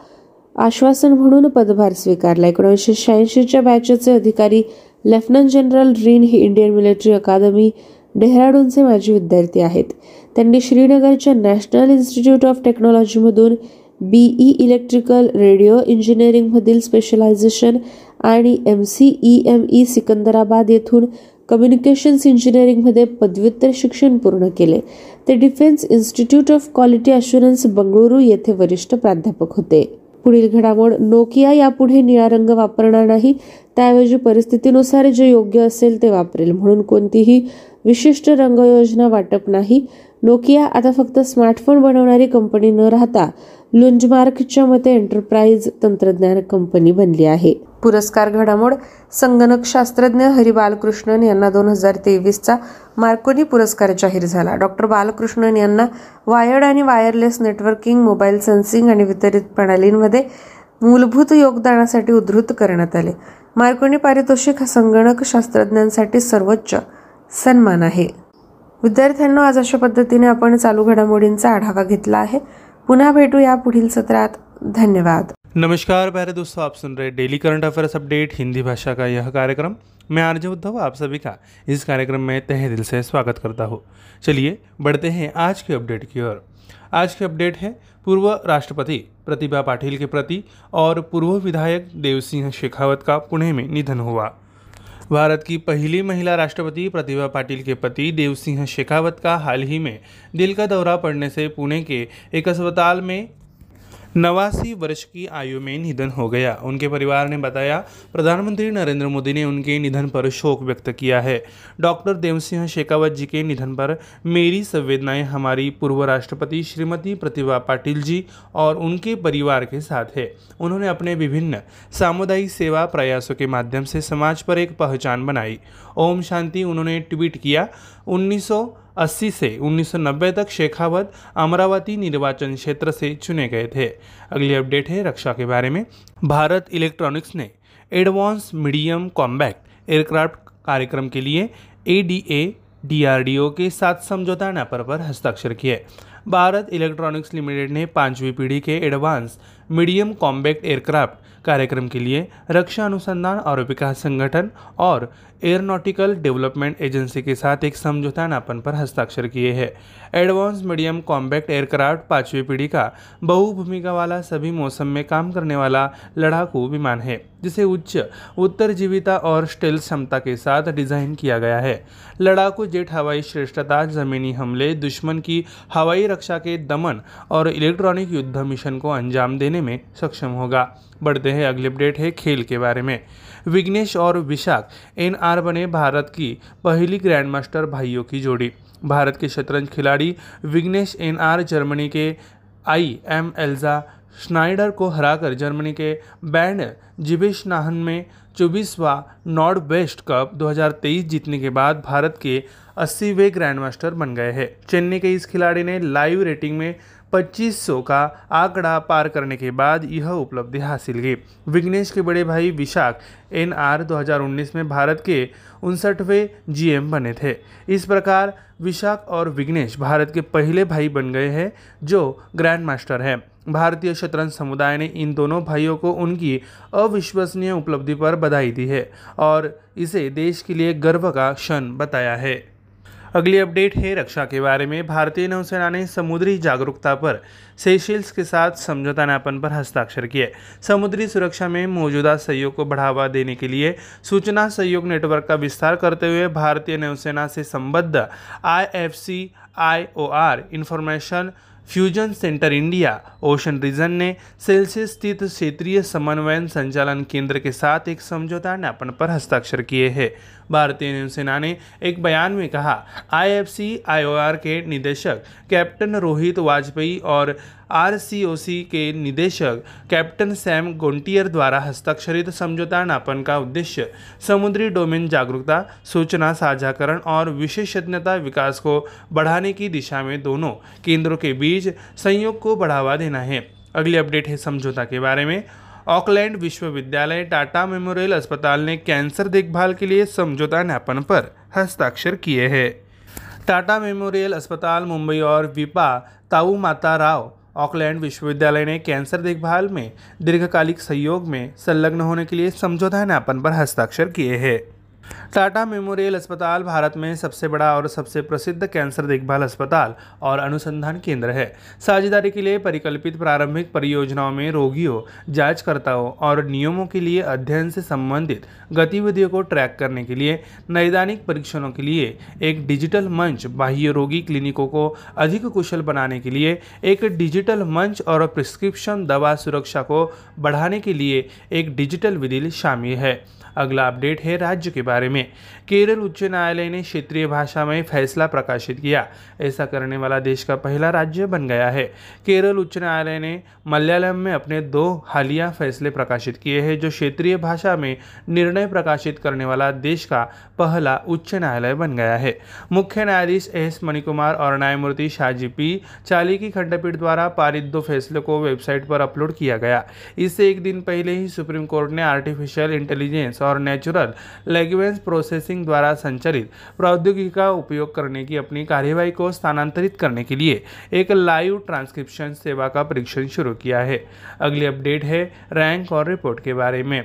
आश्वासन म्हणून पदभार स्वीकारला. 1986च्या बॅचचे अधिकारी लेफ्टनंट जनरल रीन हे इंडियन मिलिटरी अकादमी डेहराडूनचे माजी विद्यार्थी आहेत. त्यांनी श्रीनगरच्या नॅशनल इन्स्टिट्यूट ऑफ टेक्नॉलॉजीमधून BE इलेक्ट्रिकल रेडिओ इंजिनिअरिंगमधील स्पेशलायझेशन आणि MCEME सिकंदराबाद येथून कम्युनिकेशन्स इंजिनिअरिंगमध्ये पदव्युत्तर शिक्षण पूर्ण केले. ते defence institute of quality assurance Bengaluru येथे वरिष्ठ प्राध्यापक होते. पुढील घडामोड. नोकिया यापुढे निळा रंग वापरणार नाही, त्याऐवजी परिस्थितीनुसार जे योग्य असेल ते वापरेल, म्हणून कोणतीही विशिष्ट रंगयोजना वाटप नाही. नोकिया आता फक्त स्मार्टफोन बनवणारी कंपनी न राहता लुंजमार्कच्या मते एंटरप्राइज तंत्रज्ञान कंपनी बनली आहे. पुरस्कार घडामोड. संगणक शास्त्रज्ञ हरी बालकृष्णन यांना 2023चा मार्कोनी पुरस्कार जाहीर झाला. डॉक्टर बालकृष्णन यांना वायर्ड आणि वायरलेस नेटवर्किंग, मोबाईल सेन्सिंग आणि वितरित प्रणालींमध्ये मूलभूत योगदानासाठी उद्धृत करण्यात आले. मार्कोनी पारितोषिक हा संगणक शास्त्रज्ञांसाठी सर्वोच्च सन्मान आहे. विद्यार्थ्यांना आज अशा पद्धतीने आपण चालू घडामोडींचा आढावा घेतला आहे. पुनः भेटू या पुढील सत्रात. धन्यवाद. नमस्कार प्यारे दोस्तों, आप सुन रहे daily current affairs update Hindi भाषा का यह कार्यक्रम. मैं आरजे उद्धव आप सभी का इस कार्यक्रम में तहे दिल से स्वागत करता हूँ. चलिए बढ़ते हैं आज के अपडेट की ओर. आज के अपडेट है पूर्व राष्ट्रपति प्रतिभा पाटिल के प्रति और पूर्व विधायक देव सिंह शेखावत का पुणे में निधन हुआ. भारत की पहली महिला राष्ट्रपति प्रतिभा पाटिल के पति देव सिंह शेखावत का हाल ही में दिल का दौरा पड़ने से पुणे के एक अस्पताल में 89 वर्ष की आयु में निधन हो गया. उनके परिवार ने बताया, प्रधानमंत्री नरेंद्र मोदी ने उनके निधन पर शोक व्यक्त किया है. डॉक्टर देव सिंह शेखावत जी के निधन पर मेरी संवेदनाएं हमारी पूर्व राष्ट्रपति श्रीमती प्रतिभा पाटिल जी और उनके परिवार के साथ है. उन्होंने अपने विभिन्न सामुदायिक सेवा प्रयासों के माध्यम से समाज पर एक पहचान बनाई. ओम शांति उन्होंने ट्वीट किया. 1980 से 1990 तक शेखावत अमरावती निर्वाचन क्षेत्र से चुने गए थे. अगली अपडेट है रक्षा के बारे में. भारत इलेक्ट्रॉनिक्स ने एडवांस मीडियम कॉम्बैक्ट एयरक्राफ्ट कार्यक्रम के लिए ADA DRDO के साथ समझौता ज्ञापन पर हस्ताक्षर किए. भारत इलेक्ट्रॉनिक्स लिमिटेड ने 5वीं पीढ़ी के एडवांस मीडियम कॉम्बैक्ट एयरक्राफ्ट कार्यक्रम के लिए रक्षा अनुसंधान और विकास संगठन और एयरोनॉटिकल डेवलपमेंट एजेंसी के साथ एक समझौता ज्ञापन पर हस्ताक्षर किए हैं. एडवांस मीडियम कॉम्बैक्ट एयरक्राफ्ट 5वीं पीढ़ी का बहुभूमिका वाला सभी मौसम में काम करने वाला लड़ाकू विमान है, जिसे उच्च उत्तरजीविता और स्टेल्थ क्षमता के साथ डिजाइन किया गया है. लड़ाकू जेट हवाई श्रेष्ठता, जमीनी हमले, दुश्मन की हवाई रक्षा के दमन और इलेक्ट्रॉनिक युद्ध मिशन को अंजाम देने में सक्षम होगा. बढ़ते हैं अगली अपडेट है खेल के बारे में. विघ्नेश और विशाख NR बने भारत की पहली ग्रैंड मास्टर भाइयों की जोड़ी. भारत के शतरंज खिलाड़ी विघ्नेश NR जर्मनी के IM एल्जा स्नाइडर को हराकर जर्मनी के बैंड जिबिशनाहन में 24वां नॉर्थ वेस्ट कप 2023 जीतने के बाद भारत के 80वें ग्रैंड मास्टर बन गए हैं. चेन्नई के इस खिलाड़ी ने लाइव रेटिंग में 2500 का आंकड़ा पार करने के बाद यह उपलब्धि हासिल की. विघ्नेश के बड़े भाई विशाख NR 2019 में भारत के 59वें GM बने थे. इस प्रकार विशाख और विघ्नेश भारत के पहले भाई बन गए हैं जो ग्रैंड मास्टर हैं. भारतीय शतरंज समुदाय ने इन दोनों भाइयों को उनकी अविश्वसनीय उपलब्धि पर बधाई दी है और इसे देश के लिए गर्व का क्षण बताया है. अगली अपडेट है रक्षा के बारे में. भारतीय नौसेना ने समुद्री जागरूकता पर सेशेल्स के साथ समझौता ज्ञापन पर हस्ताक्षर किए. समुद्री सुरक्षा में मौजूदा सहयोग को बढ़ावा देने के लिए सूचना सहयोग नेटवर्क का विस्तार करते हुए भारतीय नौसेना से संबद्ध IFC IOR information fusion centre India ocean region ने सेल्सियस स्थित क्षेत्रीय समन्वयन संचालन केंद्र के साथ एक समझौता ज्ञापन पर हस्ताक्षर किए हैं. भारतीय नौसेना ने एक बयान में कहा, IFC IOR के निदेशक कैप्टन रोहित वाजपेयी और RCOC के निदेशक कैप्टन सैम गोंटियर द्वारा हस्ताक्षरित समझौता ज्ञापन का उद्देश्य समुद्री डोमेन जागरूकता, सूचना साझाकरण और विशेषज्ञता विकास को बढ़ाने की दिशा में दोनों केंद्रों के बीच सहयोग को बढ़ावा देना है। अगली अपडेट है समझौता के बारे में। ऑकलैंड विश्वविद्यालय टाटा मेमोरियल अस्पताल ने कैंसर देखभाल के लिए समझौता ज्ञापन पर हस्ताक्षर किए हैं। टाटा मेमोरियल अस्पताल मुंबई और विपा ताऊ माता राव ऑकलैंड विश्वविद्यालय ने कैंसर देखभाल में दीर्घकालिक सहयोग में संलग्न होने के लिए समझौता ज्ञापन पर हस्ताक्षर किए हैं। टाटा मेमोरियल अस्पताल भारत में सबसे बड़ा और सबसे प्रसिद्ध कैंसर देखभाल अस्पताल और अनुसंधान केंद्र है। साझेदारी के लिए परिकल्पित प्रारंभिक परियोजनाओं में रोगियों, जांचकर्ताओं और नियमों के लिए अध्ययन से संबंधित गतिविधियों को ट्रैक करने के लिए नैदानिक परीक्षणों के लिए एक डिजिटल मंच, बाह्य रोगी क्लिनिकों को अधिक कुशल बनाने के लिए एक डिजिटल मंच और प्रिस्क्रिप्शन दवा सुरक्षा को बढ़ाने के लिए एक डिजिटल विधि शामिल है। अगला अपडेट है राज्य के बारे में। केरल उच्च न्यायालय ने क्षेत्रीय भाषा में फैसला प्रकाशित किया। ऐसा करने वाला देश का पहला राज्य बन गया है। केरल उच्च न्यायालय ने मलयालम में अपने 2 हालिया फैसले प्रकाशित किए हैं, जो क्षेत्रीय भाषा में निर्णय प्रकाशित करने वाला देश का पहला उच्च न्यायालय बन गया है। मुख्य न्यायाधीश S मणिकुमार और न्यायमूर्ति शाहजी P चाली की खंडपीठ द्वारा पारित 2 फैसलों को वेबसाइट पर अपलोड किया गया। इससे एक दिन पहले ही सुप्रीम कोर्ट ने आर्टिफिशियल इंटेलिजेंस और नेचुरल लैंग्वेज प्रोसेसिंग द्वारा संचालित प्रौद्योगिकी का उपयोग करने की अपनी कार्यवाही को स्थानांतरित करने के लिए एक लाइव ट्रांसक्रिप्शन सेवा का परीक्षण शुरू किया है। अगली अपडेट है रैंक और रिपोर्ट के बारे में।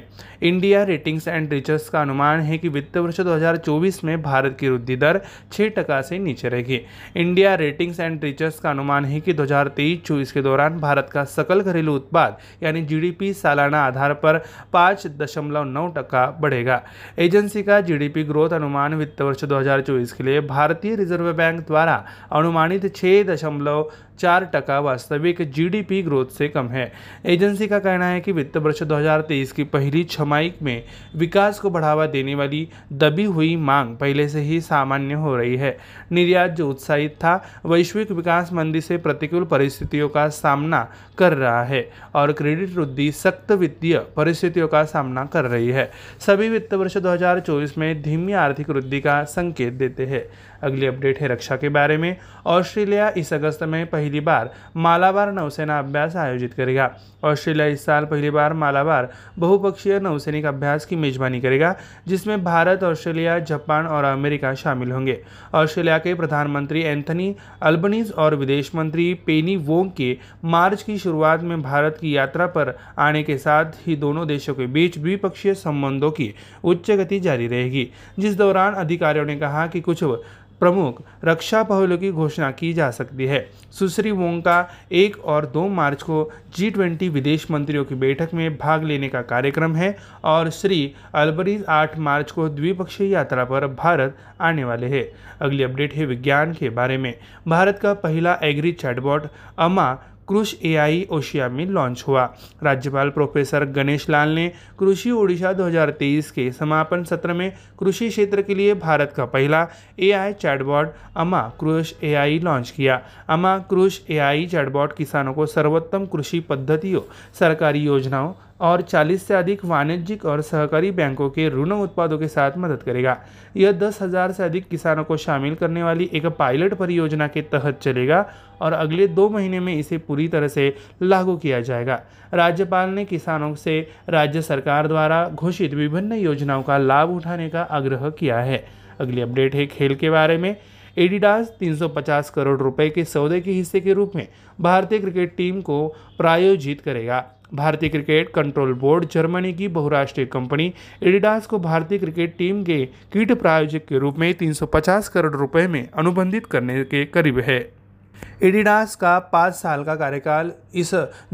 इंडिया रेटिंग्स एंड रिसर्च का अनुमान है कि वित्त वर्ष 2024 में भारत की वृद्धि दर 6% से नीचे रहेगी। इंडिया रेटिंग्स एंड रिसर्च का अनुमान है कि 2023-24 के दौरान भारत का सकल घरेलू उत्पाद यानी GDP सालाना आधार पर 5.9% बढ़ेगा। एजेंसी का GDP ग्रोथ अनुमान वित्त वर्ष 2024 के लिए भारतीय रिजर्व बैंक द्वारा अनुमानित 6.4% वास्तविक GDP ग्रोथ से कम है। एजेंसी का कहना है कि वित्त वर्ष 2023 की पहली छमाही में विकास को बढ़ावा देने वाली दबी हुई मांग पहले से ही सामान्य हो रही है। निर्यात, जो उत्साहित था, वैश्विक विकास मंदी से प्रतिकूल परिस्थितियों का सामना कर रहा है और क्रेडिट वृद्धि सख्त वित्तीय परिस्थितियों का सामना कर रही है। सभी वित्त वर्ष 2024 में धीमी आर्थिक वृद्धि का संकेत देते हैं। अगली अपडेट है रक्षा के बारे में। ऑस्ट्रेलिया इस अगस्त में पहली बार मालाबार नौसेना अभ्यास आयोजित करेगा। ऑस्ट्रेलिया इस साल पहली बार मालाबार बहुपक्षीय नौसैनिक अभ्यास की मेजबानी करेगा, जिसमें भारत, ऑस्ट्रेलिया, जापान और अमेरिका शामिल होंगे। ऑस्ट्रेलिया के प्रधानमंत्री एंथनी अल्बनीज और विदेश मंत्री पेनी वोंग के मार्च की शुरुआत में भारत की यात्रा पर आने के साथ ही दोनों देशों के बीच द्विपक्षीय संबंधों की उच्च गति जारी रहेगी, जिस दौरान अधिकारियों ने कहा कि कुछ प्रमुख रक्षा पहलों की घोषणा की जा सकती है। सुश्री वोंग का 1 और 2 मार्च को G20 विदेश मंत्रियों की बैठक में भाग लेने का कार्यक्रम है और श्री अल्बरीज 8 मार्च को द्विपक्षीय यात्रा पर भारत आने वाले हैं। अगली अपडेट है विज्ञान के बारे में। भारत का पहला एग्री चैटबॉट अमा कृषि AI ओशिया में लॉन्च हुआ। राज्यपाल प्रोफेसर गणेश लाल ने कृषि ओडिशा 2023 के समापन सत्र में कृषि क्षेत्र के लिए भारत का पहला AI चैटबॉट अमा कृषि AI लॉन्च किया। अमा कृषि AI चैटबॉट किसानों को सर्वोत्तम कृषि पद्धतियों, सरकारी योजनाओं और 40 से अधिक वाणिज्यिक और सहकारी बैंकों के ऋण उत्पादों के साथ मदद करेगा। यह 10,000 से अधिक किसानों को शामिल करने वाली एक पायलट परियोजना के तहत चलेगा और अगले 2 महीने में इसे पूरी तरह से लागू किया जाएगा। राज्यपाल ने किसानों से राज्य सरकार द्वारा घोषित विभिन्न योजनाओं का लाभ उठाने का आग्रह किया है। अगली अपडेट है खेल के बारे में। एडिडास 350 करोड़ रुपए के सौदे के हिस्से के रूप में भारतीय क्रिकेट टीम को प्रायोजित करेगा। भारतीय क्रिकेट कंट्रोल बोर्ड जर्मनी की बहुराष्ट्रीय कंपनी एडिडास को भारतीय क्रिकेट टीम के कीट प्रायोजक के रूप में 350 करोड़ रुपए में अनुबंधित करने के करीब है। एडिडास का 5 साल का कार्यकाल इस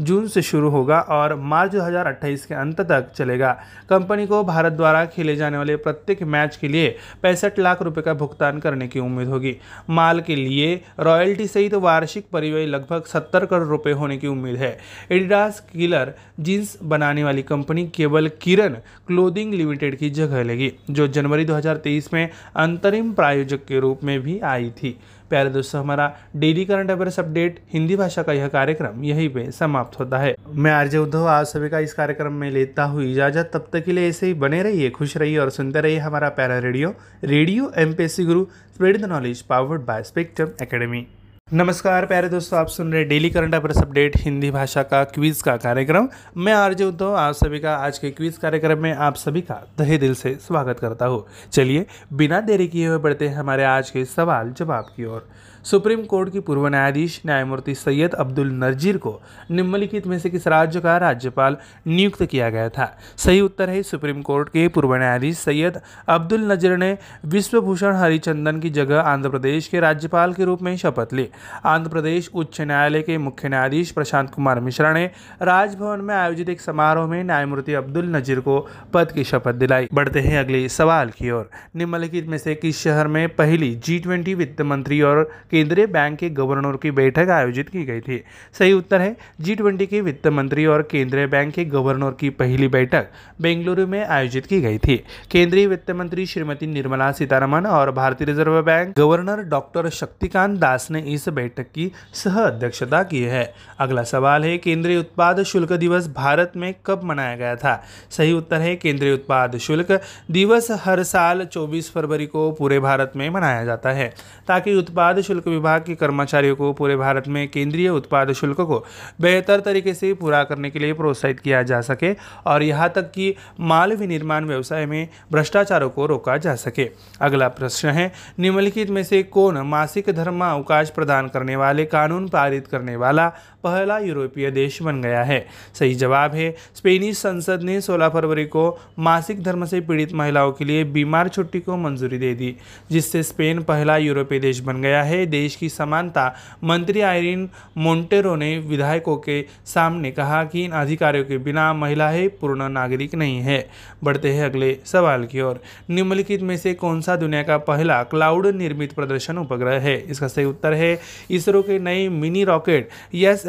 जून से शुरू होगा और मार्च 2028 के अंत तक चलेगा। कंपनी को भारत द्वारा खेले जाने वाले प्रत्येक मैच के लिए 65 लाख रुपए का भुगतान करने की उम्मीद होगी। माल के लिए रॉयल्टी सहित वार्षिक परिव्यय लगभग 70 करोड़ रुपए होने की उम्मीद है। एडिडास किलर जीन्स बनाने वाली कंपनी केवल किरण क्लोदिंग लिमिटेड की जगह लेगी, जो जनवरी 2023 में अंतरिम प्रायोजक के रूप में भी आई थी। प्यारे दोस्तों, हमारा daily current affairs update Hindi भाषा का यह कार्यक्रम यहीं पे समाप्त होता है। मैं आरजे उद्धव आप सभी का इस कार्यक्रम में लेता हूँ इजाजत। तब तक के लिए ऐसे ही बने रहिए, खुश रहिए और सुनते रहिए हमारा प्यारा radio MPSC Guru, spread the knowledge, powered by spectrum academy. नमस्कार प्यारे दोस्तों, आप सुन रहे daily current affairs update Hindi भाषा का क्विज का कार्यक्रम। मैं आरजे उद्धव आप सभी का आज के क्विज कार्यक्रम में आप सभी का तहे दिल से स्वागत करता हूँ। चलिए बिना देरी किए हुए बढ़ते हैं हमारे आज के सवाल जवाब की ओर। सुप्रीम कोर्ट की पूर्व न्यायाधीश न्यायमूर्ति सैयद अब्दुल नजीर को निम्नलिखित में से किस राज्य का राज्यपाल नियुक्त किया गया था? सही उत्तर है, सुप्रीम कोर्ट के पूर्व न्यायाधीश सैयद अब्दुल नजीर ने विश्वभूषण हरिचंदन की जगह आंध्र प्रदेश के राज्यपाल के रूप में शपथ ली। आंध्र प्रदेश उच्च न्यायालय के मुख्य न्यायाधीश प्रशांत कुमार मिश्रा ने राजभवन में आयोजित एक समारोह में न्यायमूर्ति अब्दुल नजीर को पद की शपथ दिलाई। बढ़ते हैं अगले सवाल की ओर। निम्नलिखित में से किस शहर में पहली G20 वित्त मंत्री और केंद्रीय बैंक के गवर्नर की बैठक आयोजित की गई थी? सही उत्तर है, G20 के वित्त मंत्री और केंद्रीय बैंक के गवर्नर की पहली बैठक बेंगलुरु में आयोजित की गई थी। केंद्रीय वित्त मंत्री श्रीमती निर्मला सीतारमण और भारतीय reserve bank governor doctor Shaktikanta Das ने इस बैठक की सह अध्यक्षता की है। अगला सवाल है, केंद्रीय उत्पाद शुल्क दिवस भारत में कब मनाया गया था? सही उत्तर है, केंद्रीय उत्पाद शुल्क दिवस हर साल 24 फरवरी को पूरे भारत में मनाया जाता है, ताकि उत्पाद शुल्क विभाग के कर्मचारियों को पूरे भारत में केंद्रीय उत्पाद शुल्क को बेहतर तरीके से पूरा करने के लिए प्रोत्साहित किया जा सके और यहाँ तक कि माल विनिर्माण व्यवसाय में भ्रष्टाचारों को रोका जा सके। अगला प्रश्न है, निम्नलिखित में से कौन मासिक धर्मावकाश प्रदान करने वाले कानून पारित करने वाला पहला यूरोपीय देश बन गया है? सही जवाब है, स्पेनिश संसद ने 16 फरवरी को मासिक धर्म से पीड़ित महिलाओं के लिए बीमार छुट्टी को मंजूरी दे दी, जिससे स्पेन पहला यूरोपीय देश बन गया है। देश की समानता मंत्री आइरीन मोंटेरो ने विधायकों के सामने कहा कि इन अधिकारियों के बिना महिलाएं पूर्ण नागरिक नहीं है। बढ़ते हैं अगले सवाल की ओर। निम्नलिखित में से कौन सा दुनिया का पहला क्लाउड निर्मित प्रदर्शन उपग्रह है? इसका सही उत्तर है, इसरो के नए मिनी रॉकेट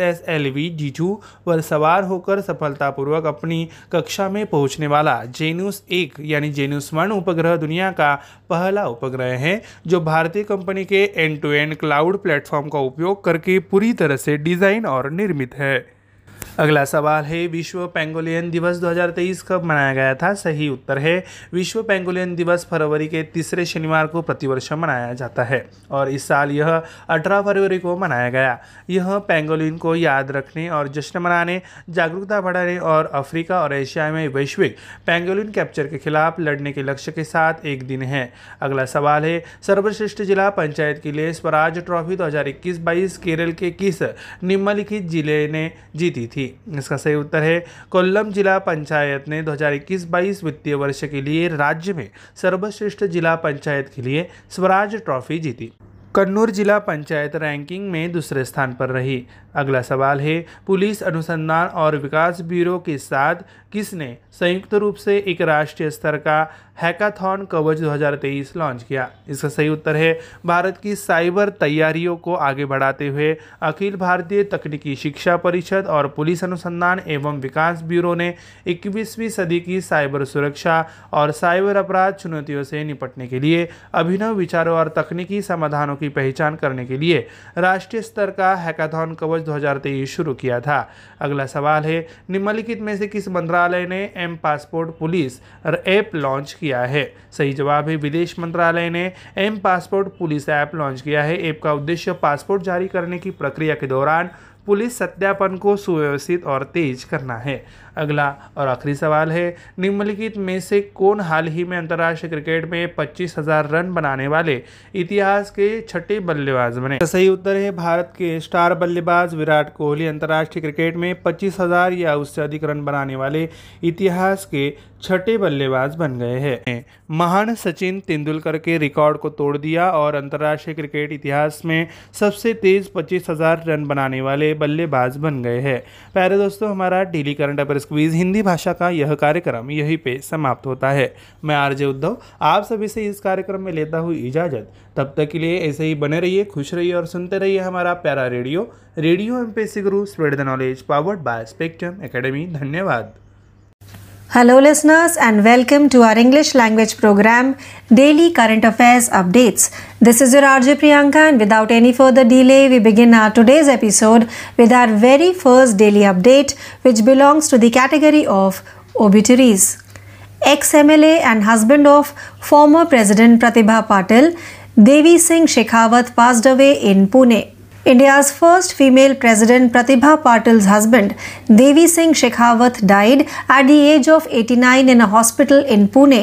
SSLV-D2 पर सवार होकर सफलतापूर्वक अपनी कक्षा में पहुंचने वाला जेनुस-1 यानी जेनुस-1 उपग्रह दुनिया का पहला उपग्रह है, जो भारतीय कंपनी के end to end cloud platform का उपयोग करके पूरी तरह से डिजाइन और निर्मित है। अगला सवाल है, विश्व पेंगोलियन दिवस 2023 कब मनाया गया था? सही उत्तर है, विश्व पेंगोलियन दिवस फरवरी के तीसरे शनिवार को प्रतिवर्ष मनाया जाता है और इस साल यह 18 फरवरी को मनाया गया। यह पेंगोलिन को याद रखने और जश्न मनाने, जागरूकता बढ़ाने और अफ्रीका और एशिया में वैश्विक पेंगोलिन कैप्चर के खिलाफ लड़ने के लक्ष्य के साथ एक दिन है। अगला सवाल है, सर्वश्रेष्ठ जिला पंचायत के लिए स्वराज ट्रॉफी 2021-22 केरल के किस निम्नलिखित जिले ने जीती थी? इसका सही उत्तर है, कोल्लम जिला पंचायत ने 2021-22 वित्तीय वर्ष के लिए राज्य में सर्वश्रेष्ठ जिला पंचायत के लिए स्वराज ट्रॉफी जीती। कन्नूर जिला पंचायत रैंकिंग में दूसरे स्थान पर रही। अगला सवाल है, पुलिस अनुसंधान और विकास ब्यूरो के साथ किसने संयुक्त रूप से एक राष्ट्रीय स्तर का हैकाथॉन कवच 2023 लॉन्च किया? इसका सही उत्तर है, भारत की साइबर तैयारियों को आगे बढ़ाते हुए अखिल भारतीय तकनीकी शिक्षा परिषद और पुलिस अनुसंधान एवं विकास ब्यूरो ने 21वीं सदी की साइबर सुरक्षा और साइबर अपराध चुनौतियों से निपटने के लिए अभिनव विचारों और तकनीकी समाधानों की पहचान करने के लिए राष्ट्रीय स्तर का हैकाथॉन कवच 2023 शुरू किया था। अगला सवाल है, निम्नलिखित में से किस मंत्रालय ने M-Passport पुलिस ऐप लॉन्च किया है? सही जवाब है, विदेश मंत्रालय ने M-Passport पुलिस ऐप लॉन्च किया है। ऐप का उद्देश्य पासपोर्ट जारी करने की प्रक्रिया के दौरान पुलिस सत्यापन को सुव्यवस्थित और तेज करना है। अगला और आखिरी सवाल है, निम्नलिखित में से कौन हाल ही में अंतर्राष्ट्रीय क्रिकेट में 25,000 रन बनाने वाले इतिहास के छठे बल्लेबाज बने? सही उत्तर है, भारत के स्टार बल्लेबाज विराट कोहली अंतर्राष्ट्रीय क्रिकेट में 25,000 या उससे अधिक रन बनाने वाले इतिहास के छठे बल्लेबाज बन गए हैं। महान सचिन तेंदुलकर के रिकॉर्ड को तोड़ दिया और अंतर्राष्ट्रीय क्रिकेट इतिहास में सबसे तेज 25,000 रन बनाने वाले बल्लेबाज बन गए हैं। प्यारे दोस्तों, हमारा daily current affairs quiz Hindi भाषा का यह कार्यक्रम यहीं पे समाप्त होता है। मैं आरजे उद्धव आप सभी से इस कार्यक्रम में लेता हूँ इजाजत। तब तक के लिए ऐसे ही बने रहिए, खुश रहिए और सुनते रहिए हमारा प्यारा radio MPSC Guru spread the knowledge powered by spectrum academy. धन्यवाद। Hello listeners and welcome to our English language program Daily Current Affairs Updates. This is your RJ Priyanka and without any further delay we begin our today's episode with our very first daily update which belongs to the category of obituaries. Ex-MLA and husband of former President Pratibha Patil, Devi Singh Shekhawat passed away in Pune. India's first female president Pratibha Patil's husband Devi Singh Shekhawat died at the age of 89 in a hospital in Pune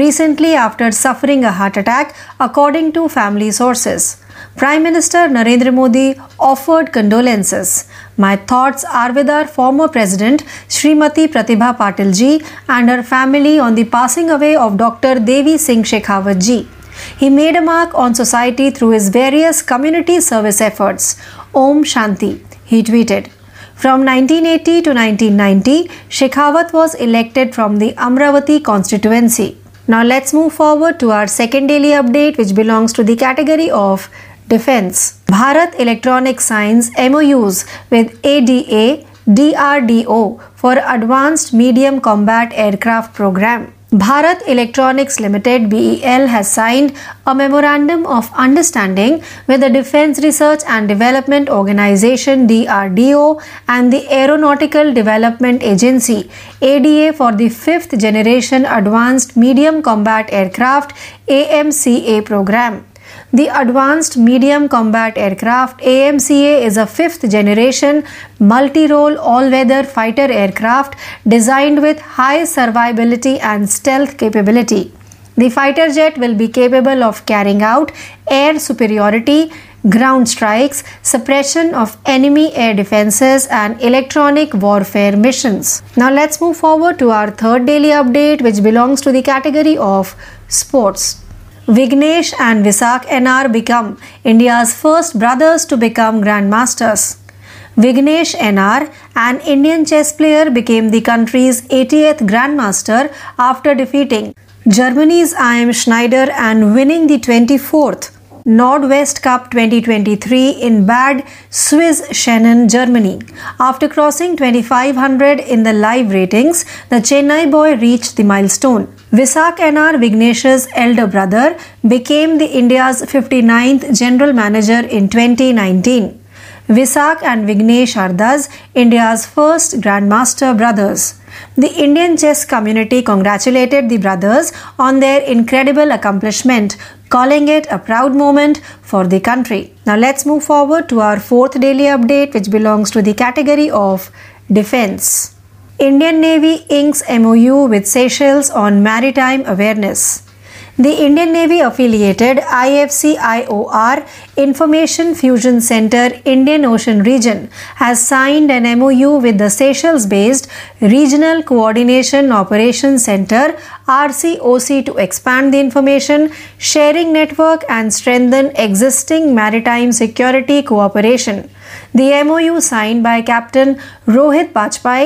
recently after suffering a heart attack, according to family sources. Prime Minister Narendra Modi offered condolences. My thoughts are with our former president Shrimati Pratibha Patil ji and her family on the passing away of Dr. Devi Singh Shekhawat ji. He made a mark on society through his various community service efforts. Om Shanti, he tweeted. From 1980 to 1990, Shekhawat was elected from the Amravati constituency. Now let's move forward to our second daily update which belongs to the category of defense. Bharat Electronic Signs MOUs with ADA, DRDO for Advanced Medium Combat Aircraft Program. Bharat Electronics Limited BEL has signed a memorandum of understanding with the Defence Research and Development Organisation DRDO and the Aeronautical Development Agency ADA for the 5th generation Advanced Medium Combat Aircraft AMCA program. The Advanced Medium Combat Aircraft AMCA is a 5th generation multi-role all-weather fighter aircraft designed with high survivability and stealth capability. The fighter jet will be capable of carrying out air superiority, ground strikes, suppression of enemy air defenses and electronic warfare missions. Now let's move forward to our third daily update which belongs to the category of sports. Vignesh and Visak NR become India's first brothers to become grandmasters. Vignesh NR, an Indian chess player, became the country's 80th grandmaster after defeating Germany's I.M. Schneider and winning the 24th Nordwest Cup 2023 in Bad Swisschanen, Germany. After crossing 2500 in the live ratings, the Chennai boy reached the milestone. Visak NR, Vignesh's elder brother, became the India's 59th general manager in 2019. Visak and Vignesh are thus India's first grandmaster brothers. The Indian chess community congratulated the brothers on their incredible accomplishment, calling it a proud moment for the country. Now let's move forward to our fourth daily update which belongs to the category of defense. Indian Navy inks MOU with Seychelles on maritime awareness. The Indian Navy affiliated IFCIOR Information Fusion Center Indian Ocean Region has signed an MOU with the Seychelles based Regional Coordination Operations Center RCOC to expand the information sharing network and strengthen existing maritime security cooperation. The MOU signed by Captain Rohit Bajpai,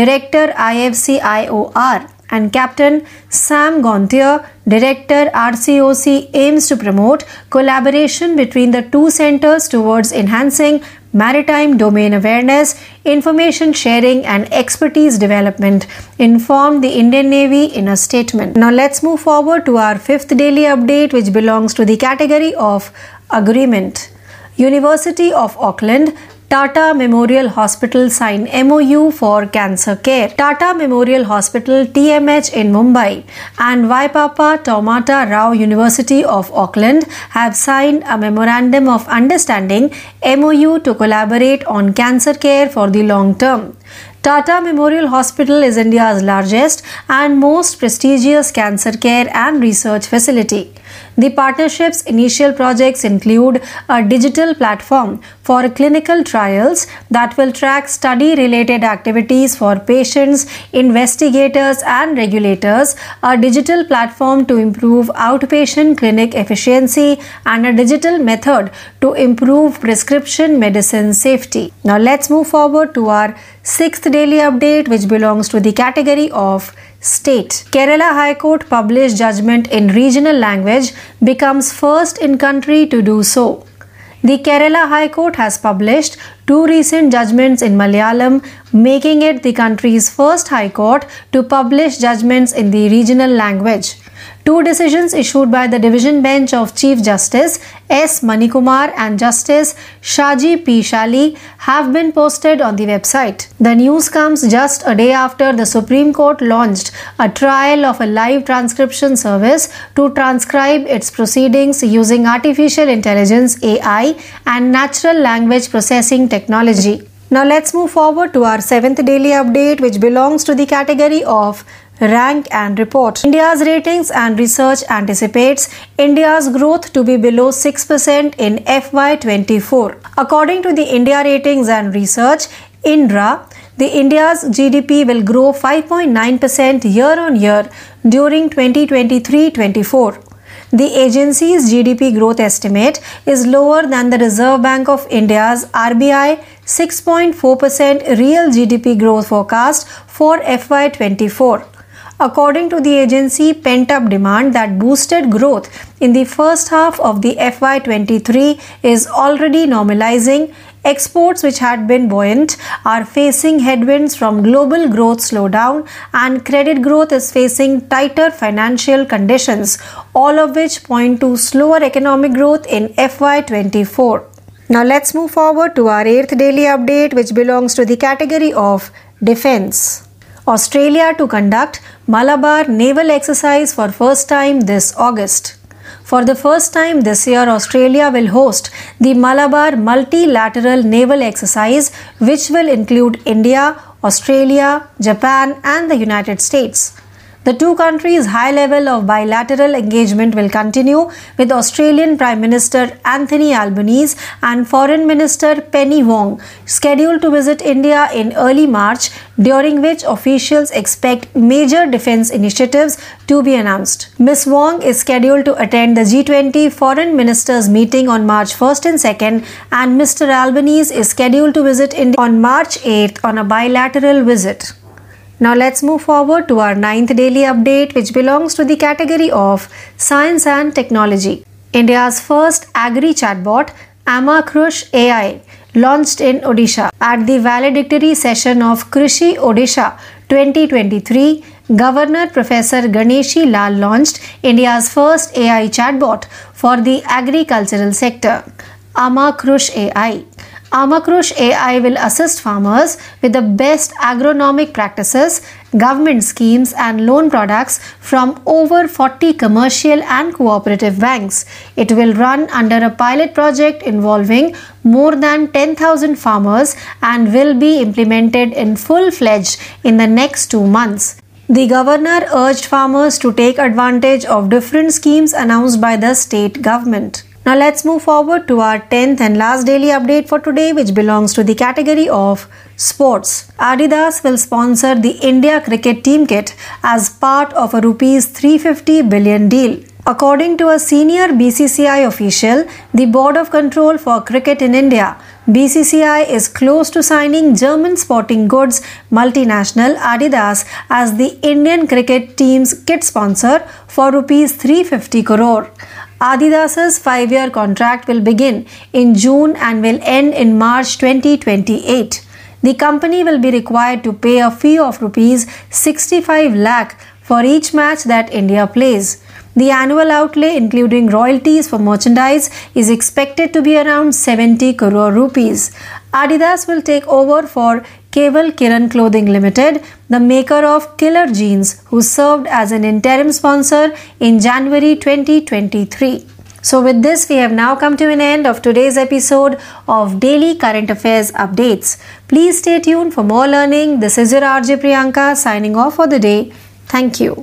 Director IFCIOR, and Captain Sam Gontier, Director RCOC, aims to promote collaboration between the two centers towards enhancing maritime domain awareness, information sharing and expertise development, informed the Indian Navy in a statement. Now let's move forward to our fifth daily update which belongs to the category of agreement. University of Auckland Tata Memorial Hospital sign MOU for cancer care. Tata Memorial Hospital TMH in Mumbai and Waipapa Taumata Rao University of Auckland have signed a memorandum of understanding MOU to collaborate on cancer care for the long term. Tata Memorial Hospital is India's largest and most prestigious cancer care and research facility. The partnership's initial projects include a digital platform for clinical trials that will track study-related activities for patients, investigators, and regulators, a digital platform to improve outpatient clinic efficiency, and a digital method to improve prescription medicine safety. Now let's move forward to our sixth daily update, which belongs to the category of state. Kerala High Court published judgment in regional language, becomes first in country to do so. The Kerala High Court has published two recent judgments in Malayalam, making it the country's first high court to publish judgments in the regional language. Two decisions issued by the Division Bench of Chief Justice S. Manikumar and Justice Shaji P. Shali have been posted on the website. The news comes just a day after the Supreme Court launched a trial of a live transcription service to transcribe its proceedings using artificial intelligence (AI) and natural language processing technology. Now let's move forward to our seventh daily update, which belongs to the category of rank and report. India's ratings and research anticipates India's growth to be below 6% in FY24. According to the India Ratings and Research (INRA), India's GDP will grow 5.9% year on year during 2023-24. The agency's GDP growth estimate is lower than the Reserve Bank of India's RBI 6.4% real GDP growth forecast for FY24. According to the agency, pent-up demand that boosted growth in the first half of the FY23 is already normalizing. Exports, which had been buoyant, are facing headwinds from global growth slowdown, and credit growth is facing tighter financial conditions, all of which point to slower economic growth in FY24. Now let's move forward to our eighth daily update, which belongs to the category of defense. Australia to conduct Malabar naval exercise for first time this August. For the first time this year, Australia will host the Malabar multilateral naval exercise, which will include India, Australia, Japan, and the United States. The two countries' high level of bilateral engagement will continue, with Australian Prime Minister Anthony Albanese and Foreign Minister Penny Wong scheduled to visit India in early March, during which officials expect major defense initiatives to be announced. Ms. Wong is scheduled to attend the G20 Foreign Ministers meeting on March 1st and 2nd, and Mr. Albanese is scheduled to visit India on March 8th on a bilateral visit. Now let's move forward to our ninth daily update, which belongs to the category of science and technology. India's first agri chatbot, Amma Krush AI, launched in Odisha. At the valedictory session of Krishi Odisha 2023, Governor Professor Ganeshi Lal launched India's first AI chatbot for the agricultural sector, Amma Krush AI. Amma Krush AI will assist farmers with the best agronomic practices, government schemes, and loan products from over 40 commercial and cooperative banks. It will run under a pilot project involving more than 10,000 farmers and will be implemented in full-fledged in the next 2 months. The governor urged farmers to take advantage of different schemes announced by the state government. Now let's move forward to our 10th and last daily update for today, which belongs to the category of sports. Adidas will sponsor the India cricket team kit as part of a ₹350 billion deal. According to a senior BCCI official, the Board of Control for Cricket in India, BCCI is close to signing German sporting goods multinational Adidas as the Indian cricket team's kit sponsor for ₹350 crore. Adidas's 5-year contract will begin in June and will end in March 2028. The company will be required to pay a fee of ₹65 lakh for each match that India plays. The annual outlay, including royalties for merchandise, is expected to be around ₹70 crore. Adidas will take over for Keval Kiran Clothing Limited, the maker of Killer Jeans, who served as an interim sponsor in January 2023. So with this, we have now come to an end of today's episode of Daily Current Affairs Updates. Please stay tuned for more learning. This is your RJ Priyanka signing off for the day. Thank you.